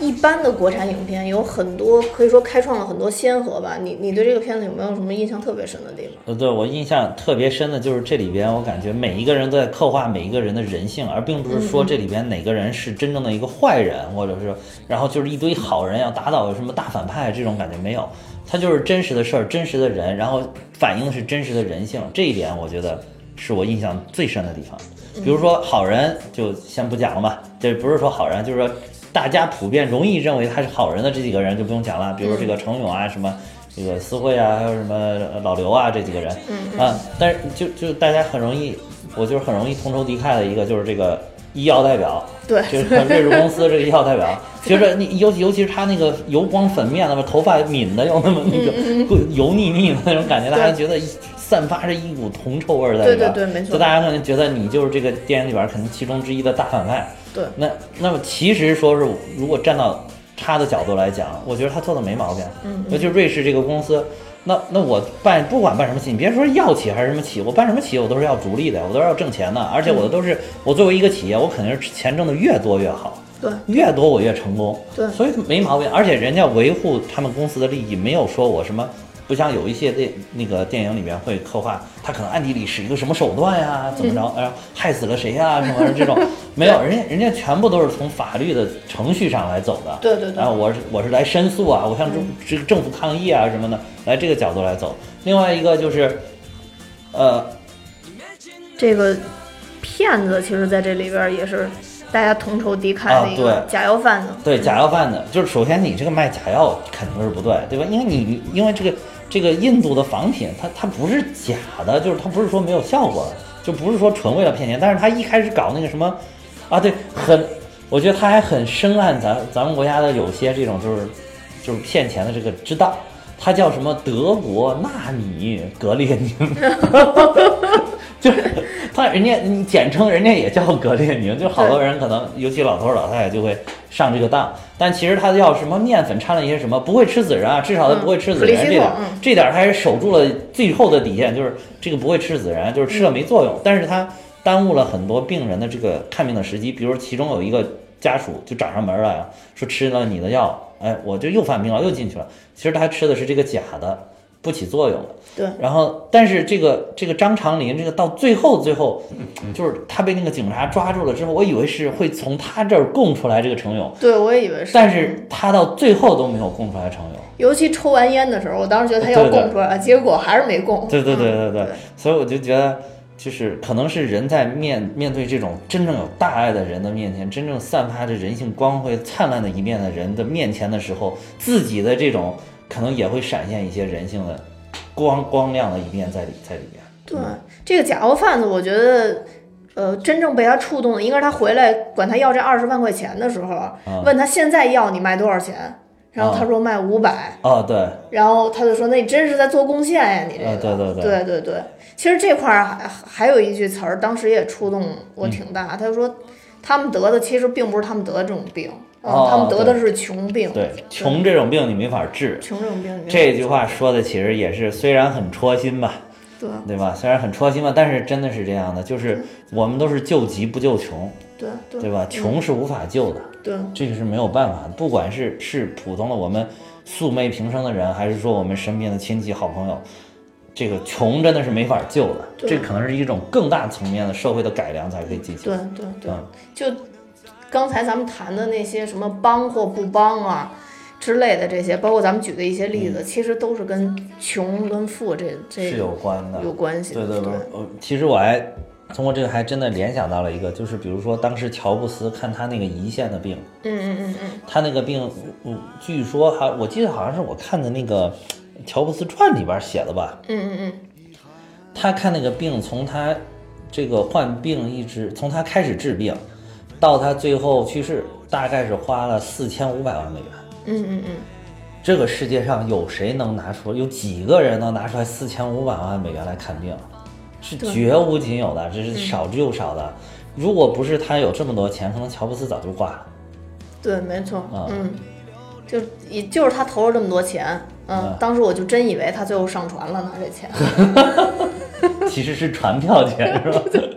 一般的国产影片有很多，可以说开创了很多先河吧。你你对这个片子有没有什么印象特别深的地方？呃，对我印象特别深的就是这里边，我感觉每一个人都在刻画每一个人的人性，而并不是说这里边哪个人是真正的一个坏人，嗯、或者是然后就是一堆好人要打倒什么大反派这种感觉没有，他就是真实的事儿、真实的人，然后反映的是真实的人性。这一点我觉得是我印象最深的地方。比如说好人就先不讲了嘛，这不是说好人，就是说。大家普遍容易认为他是好人的这几个人就不用讲了，比如说这个程勇啊，什么这个思慧啊，还有什么老刘啊，这几个人啊，但是就就大家很容易，我就是很容易同仇敌忾的一个就是这个医药代表，对，就是瑞士公司这个医药代表，就是你尤其尤其是他那个油光粉面的嘛，头发抿的又那么那个油腻腻的那种感觉，大家觉得散发着一股铜臭味在里边，对对对，没错，就大家可能觉得你就是这个电影里边可能其中之一的大反派。对，那那么其实说是，如果站到他的角度来讲，我觉得他做的没毛病。嗯，尤其瑞士这个公司，那那我办不管办什么企，你别说药企还是什么企，我办什么企业我都是要逐利的，我都是要挣钱的，而且我都是、嗯、我作为一个企业，我肯定是钱挣的越多越好，对，越多我越成功，对，所以没毛病。而且人家维护他们公司的利益，没有说我什么。不像有一些那那个电影里面会刻画，他可能暗地里使一个什么手段呀，怎么着，然后害死了谁呀，什么这种没有，人家人家全部都是从法律的程序上来走的。对对对。然后我是我是来申诉啊，我向政政府抗议啊什么的，来这个角度来走。另外一个就是，呃，这个骗子其实在这里边也是。大家同仇敌忾的一个假药贩子，对假药贩子，就是首先你这个卖假药肯定是不对，对吧？因为你因为这个这个印度的仿品，它它不是假的，就是它不是说没有效果，就不是说纯为了骗钱。但是他一开始搞那个什么，啊对，很，我觉得他还很深谙咱咱们国家的有些这种就是就是骗钱的这个之道，他叫什么德国纳米格列宁。就是他，人家你简称人家也叫格列宁，就好多人可能，尤其老头老太太就会上这个当。但其实他要什么面粉掺了一些什么，不会吃死人啊，至少他不会吃死人、嗯、这点，嗯、这点他还是守住了最后的底线，就是这个不会吃死人，就是吃了没作用。嗯、但是他耽误了很多病人的这个看病的时机，比如其中有一个家属就找上门来了，说吃了你的药，哎，我就又犯病了，又进去了。其实他吃的是这个假的。不起作用了，对。然后，但是这个这个张长林这个到最后最后，就是他被那个警察抓住了之后，我以为是会从他这儿供出来这个程勇，对我也以为是，但是他到最后都没有供出来程勇，尤其抽完烟的时候，我当时觉得他要供出来，对对对，结果还是没供。对对对对对，嗯、对，所以我就觉得就是可能是人在面面对这种真正有大爱的人的面前，真正散发着人性光辉灿烂的一面的人的面前的时候，自己的这种可能也会闪现一些人性的光光亮的一面在里在里面。对、嗯、这个假冒贩子，我觉得呃，真正被他触动的应该是他回来管他要这二十万块钱的时候、嗯、问他现在要你卖多少钱，然后他说卖五百、哦。哦，对。然后他就说：“那你真是在做贡献呀，你这个。哦”对对对对对对。其实这块儿还还有一句词儿，当时也触动我挺大。嗯、他说，他们得的其实并不是他们得的这种病，哦、他们得的是穷病。对，对穷这种病你没法治。穷这种病你没法治。这句话说的其实也是，虽然很戳心吧。对。对吧？虽然很戳心吧，但是真的是这样的，就是我们都是救急不救穷。对对。对吧？穷是无法救的。嗯对，这个是没有办法的，不管是是普通的我们素昧平生的人，还是说我们身边的亲戚好朋友，这个穷真的是没法救的，这可能是一种更大层面的社会的改良才可以进行。对对对、嗯，就刚才咱们谈的那些什么帮或不帮啊之类的这些，包括咱们举的一些例子，嗯、其实都是跟穷跟富这这是有关的，有关系的。对对对，呃，其实我还。通过这个还真的联想到了一个，就是比如说当时乔布斯看他那个胰腺的病，嗯嗯嗯嗯，他那个病，嗯，据说还我记得好像是我看的那个《乔布斯传》里边写的吧，嗯嗯嗯，他看那个病从他这个患病一直从他开始治病，到他最后去世，大概是花了四千五百万美元，嗯嗯嗯，这个世界上有谁能拿出有几个人能拿出来四千五百万美元来看病？是绝无仅有的，这是少之又少的、嗯。如果不是他有这么多钱，可能乔布斯早就挂了。对，没错，嗯，嗯就也就是他投了这么多钱，嗯，嗯当时我就真以为他最后上船了，拿这钱，其实是船票钱，是吧？对，对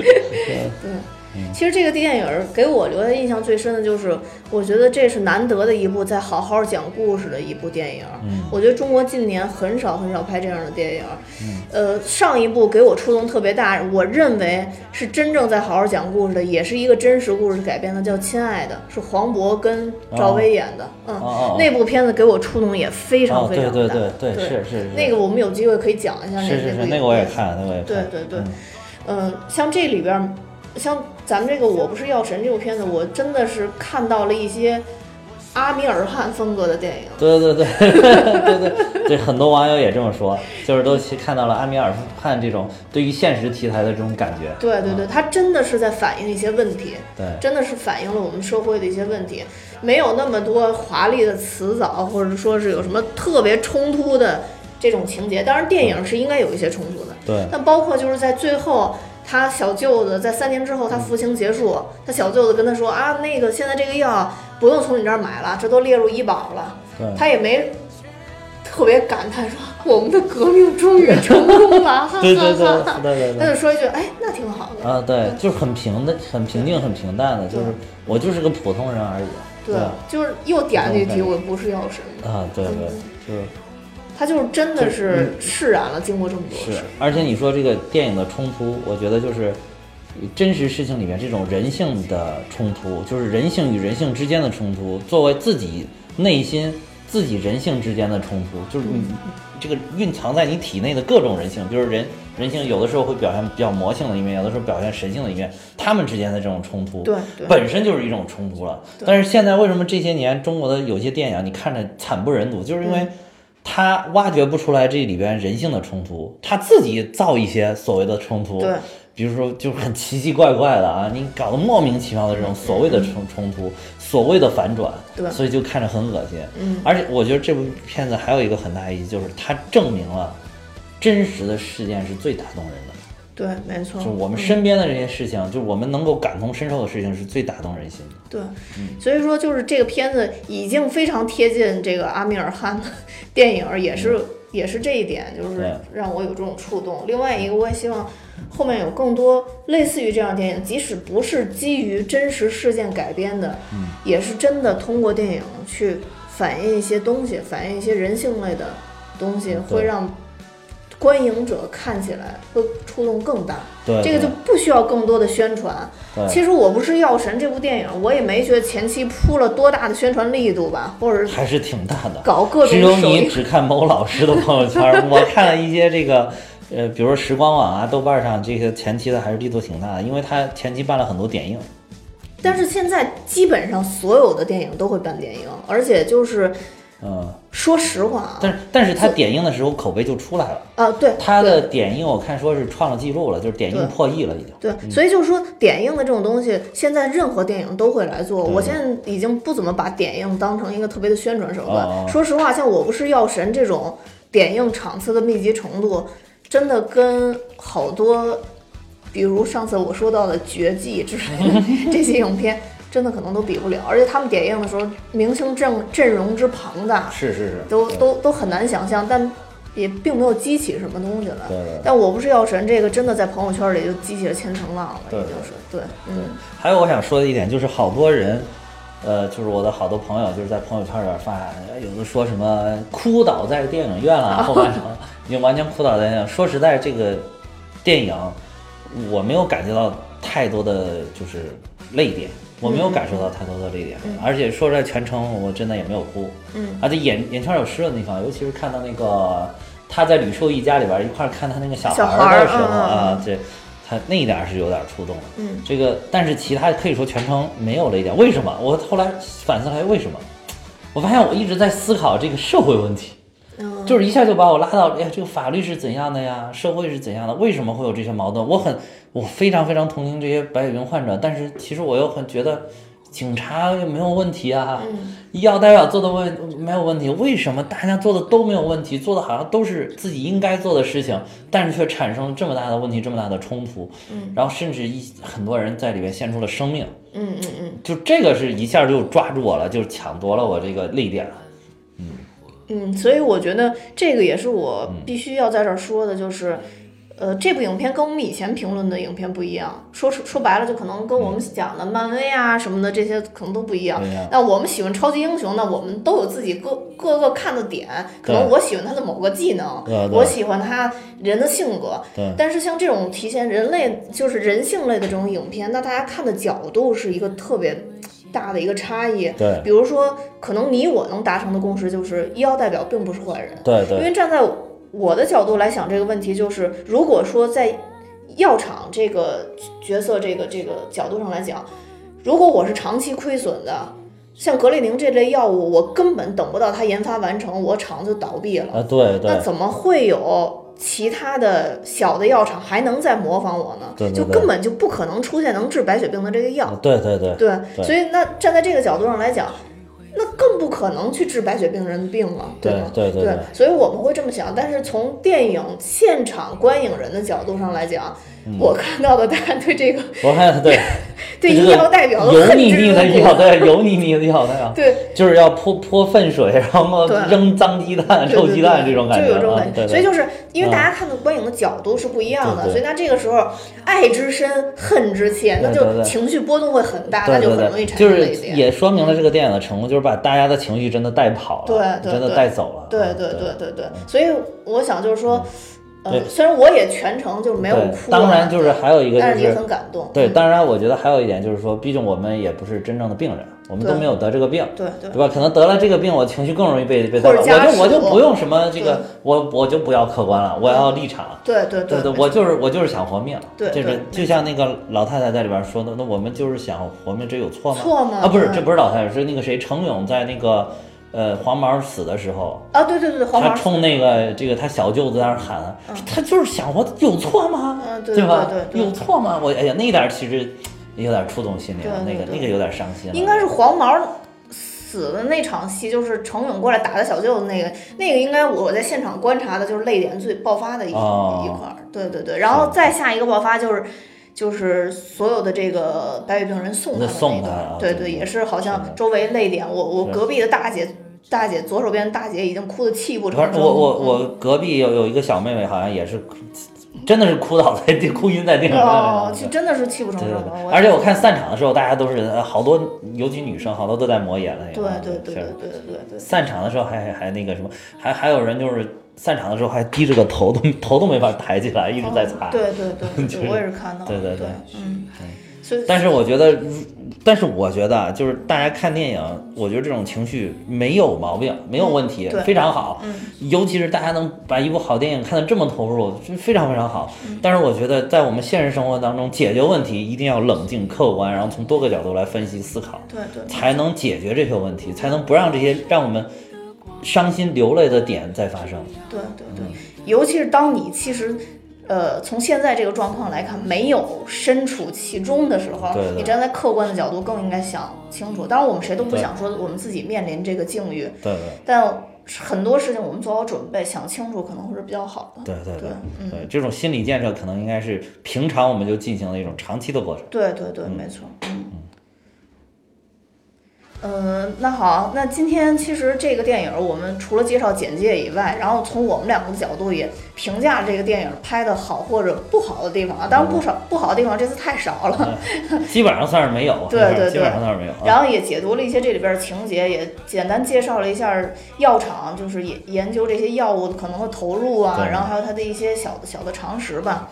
对嗯、其实这个电影给我留下印象最深的就是，我觉得这是难得的一部在好好讲故事的一部电影。嗯、我觉得中国近年很少很少拍这样的电影。嗯、呃，上一部给我触动特别大，我认为是真正在好好讲故事的，也是一个真实故事改编的，叫《亲爱的》，是黄渤跟赵薇演的。哦、嗯、哦，那部片子给我触动也非常非常大。哦、对对对 对, 对，是 是, 是。那个我们有机会可以讲一下那部。是是是，那个我也看了，那个我也看。对对对，嗯、呃，像这里边。像咱们这个《我不是药神》这部片子，我真的是看到了一些阿米尔汗风格的电影。对对对对对对，很多网友也这么说，就是都看到了阿米尔汗这种对于现实题材的这种感觉。对对对，它真的是在反映一些问题，对，真的是反映了我们社会的一些问题，没有那么多华丽的辞藻，或者说是有什么特别冲突的这种情节。当然，电影是应该有一些冲突的。对，但包括就是在最后。他小舅子在三年之后，他服刑结束，他小舅子跟他说啊，那个现在这个药不用从你这儿买了，这都列入医保了。他也没特别感叹说我们的革命终于成功了，对对对对对，他就说一句哎，那挺好的啊，对，就是很平的、很平静、很平淡的，就是我就是个普通人而已。对，对就是又点那句我不是药神啊，对对对。他就是真的是释然了，经过这么多事。而且你说这个电影的冲突，我觉得就是真实事情里面这种人性的冲突，就是人性与人性之间的冲突，作为自己内心、自己人性之间的冲突，就是你这个蕴藏在你体内的各种人性，就是人人性有的时候会表现比较魔性的一面，有的时候表现神性的一面，他们之间的这种冲突，对，本身就是一种冲突了。但是现在为什么这些年中国的有些电影你看着惨不忍睹，就是因为。他挖掘不出来这里边人性的冲突，他自己造一些所谓的冲突，对，比如说就是很奇奇怪怪的啊，你搞得莫名其妙的这种所谓的冲冲突，所谓的反转，对，所以就看着很恶心。嗯，而且我觉得这部片子还有一个很大意义，就是它证明了真实的事件是最打动人的。对，没错，就我们身边的这些事情、嗯、就我们能够感同身受的事情是最打动人心的。对、嗯、所以说就是这个片子已经非常贴近这个阿米尔汗的电影，也是、嗯、也是这一点就是让我有这种触动。另外一个我也希望后面有更多类似于这样的电影，即使不是基于真实事件改编的、嗯、也是真的通过电影去反映一些东西，反映一些人性类的东西，会让观影者看起来会触动更大，对，这个就不需要更多的宣传。其实《我不是药神》这部电影，我也没觉得前期铺了多大的宣传力度吧，或者还是挺大的，搞各种。只有你只看某老师的朋友圈，我看了一些这个呃，比如说时光网啊、豆瓣上这些前期的还是力度挺大的，因为它前期办了很多点映。但是现在基本上所有的电影都会办点映，而且就是，嗯，说实话啊，但是但是它点映的时候口碑就出来了啊，对，它的点映我看说是创了记录了，就是点映破亿了已经。对，嗯、所以就是说点映的这种东西，现在任何电影都会来做。我现在已经不怎么把点映当成一个特别的宣传手段。哦、说实话，像《我不是药神》这种点映场次的密集程度，真的跟好多。比如上次我说到的《绝技》之类的这些影片，真的可能都比不了。而且他们点映的时候，明星阵阵容之庞大，是是是，都都都很难想象，但也并没有激起什么东西来。对对。但我不是药神，这个真的在朋友圈里就激起了千层浪了，也就是对，嗯。还有我想说的一点就是，好多人，呃，就是我的好多朋友，就是在朋友圈里边发，有的说什么哭倒在电影院了，后半程你完全哭倒在那。说实在，这个电影。我没有感觉到太多的就是泪点，我没有感受到太多的泪点，嗯、而且说实在全程我真的也没有哭，嗯，而且眼眼圈有湿的地方，尤其是看到那个他在吕兽一家里边一块看他那个小孩的时候啊，这他那一点是有点触动了，嗯，这个但是其他可以说全程没有泪点，为什么？我后来反思来为什么？我发现我一直在思考这个社会问题。就是一下就把我拉到，哎呀，这个法律是怎样的呀？社会是怎样的？为什么会有这些矛盾？我很，我非常非常同情这些白血病患者，但是其实我又很觉得，警察又没有问题啊，嗯、医药代表做的问没有问题，为什么大家做的都没有问题？做的好像都是自己应该做的事情，但是却产生了这么大的问题，这么大的冲突，嗯，然后甚至一很多人在里面献出了生命，嗯嗯嗯，就这个是一下就抓住我了，就抢夺了我这个泪点了。嗯，所以我觉得这个也是我必须要在这儿说的，就是，呃，这部影片跟我们以前评论的影片不一样，说说白了就可能跟我们讲的漫威啊什么的这些可能都不一样。那我们喜欢超级英雄呢，我们都有自己各各个看的点，可能我喜欢他的某个技能，我喜欢他人的性格。但是像这种体现人类就是人性类的这种影片，那大家看的角度是一个特别。大的一个差异，对，比如说，可能你我能达成的共识就是，医药代表并不是坏人，对对，因为站在我的角度来想这个问题，就是如果说在药厂这个角色这个这个角度上来讲，如果我是长期亏损的，像格列宁这类药物，我根本等不到它研发完成，我厂就倒闭了，啊，对对，那怎么会有？其他的小的药厂还能再模仿我呢，对对对，就根本就不可能出现能治白血病的这个药。对对对对，对所以那站在这个角度上来讲，那更不可能去治白血病人的病了，对吗？对对 对, 对, 对，所以我们会这么想。但是从电影现场观影人的角度上来讲，嗯、我看到的大家对这个，我看对对医药代表油腻腻的药，对油腻腻的药，对，就是要泼泼粪水，然后扔脏鸡蛋、臭鸡蛋这种感觉，就有这种感觉。所以就是因为大家看的观影的角度是不一样的，所以那这个时候爱之深，恨之切，那就情绪波动会很大，那就很容易产生这一点。也说明了这个电影的成功，就是。把大家的情绪真的带跑了，对，真的带走了，对对对对对。所以我想就是说，呃，虽然我也全程就没有哭，当然就是还有一个，但是也很感动。对，当然我觉得还有一点就是说，毕竟我们也不是真正的病人，我们都没有得这个病，对对，对吧？可能得了这个病，我情绪更容易被被带跑。我就我就不用什么这个，我我就不要客观了，我要立场。对对对对，我就是我就是想活命。对，就是就像那个老太太在里边说的，那我们就是想活命，这有错吗？错吗？啊，不是，这不是老太太，是那个谁，程勇在那个。呃，黄毛死的时候啊，对对对，黄毛他冲那个这个他小舅子在那喊，嗯、他就是想我有错吗？嗯、对, 对, 对吧？对对对有错吗？我哎呀，那点其实有点触动心灵，那个那个有点伤心。应该是黄毛死的那场戏，就是程勇过来打他小舅子那个，那个应该我在现场观察的就是泪点最爆发的一、哦、一块，对对对，然后再下一个爆发就是。就是所有的这个白血病人送他的那个，对对，也是好像周围泪点，我我隔壁的大姐，大姐左手边大姐已经哭得泣不成声。我我我隔壁有有一个小妹妹，好像也是，真的是哭倒在地，哭晕在地上。哦，就真的是泣不成声。而且我看散场的时候，大家都是好多，尤其女生，好多都在抹眼泪。对对对对对对对。散场的时候还还那个什么，还还有人就是。散场的时候还低着个头，都头都没法抬起来，一直在擦。对对对，我也是看到。对对对，嗯，但是我觉得，但是我觉得就是大家看电影，我觉得这种情绪没有毛病，没有问题，嗯、非常好、嗯。尤其是大家能把一部好电影看得这么投入，非常非常好。嗯、但是我觉得，在我们现实生活当中，解决问题一定要冷静客观，然后从多个角度来分析思考，对对，才能解决这些问题，才能不让这些让我们伤心流泪的点再发生。对对对，嗯、尤其是当你其实。呃，从现在这个状况来看，没有身处其中的时候，对对对，你站在客观的角度更应该想清楚。当然，我们谁都不想说我们自己面临这个境遇，对对。但很多事情我们做好准备，想清楚可能会是比较好的。对对对，对嗯对，这种心理建设可能应该是平常我们就进行了一种长期的过程。对对对，嗯、没错。嗯嗯，那好，那今天其实这个电影我们除了介绍简介以外，然后从我们两个的角度也评价这个电影拍的好或者不好的地方啊，当然不少不好的地方这次太少了，嗯、基本上算是没有，对对对，基本上算是没有。然后也解读了一些这里边的情节，也简单介绍了一下药厂，就是也研究这些药物可能会投入啊，然后还有它的一些小小的常识吧。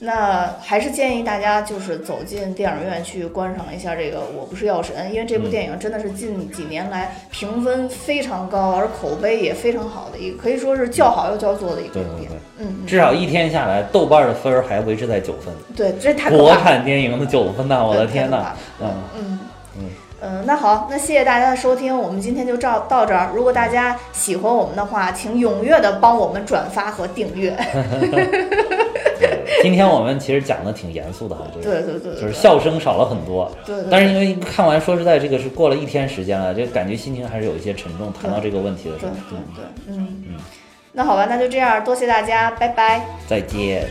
那还是建议大家就是走进电影院去观赏一下这个《我不是药神》，因为这部电影真的是近几年来评分非常高，而口碑也非常好的一个，可以说是叫好又叫座的一个电影。嗯，至少一天下来，豆瓣的分还维持在九分。对，这太可怕了，国产电影的九分呐、啊！我的天呐！嗯嗯嗯嗯，那好，那谢谢大家的收听，我们今天就到到这儿。如果大家喜欢我们的话，请踊跃的帮我们转发和订阅。今天我们其实讲的挺严肃的哈，这个对对 对, 对，就是笑声少了很多。对, 对, 对，但是因为看完说实在，这个是过了一天时间了，这个感觉心情还是有一些沉重。谈到这个问题的时候，对对 对, 对, 对, 对，嗯嗯，那好吧，那就这样，多谢大家，拜拜，再见。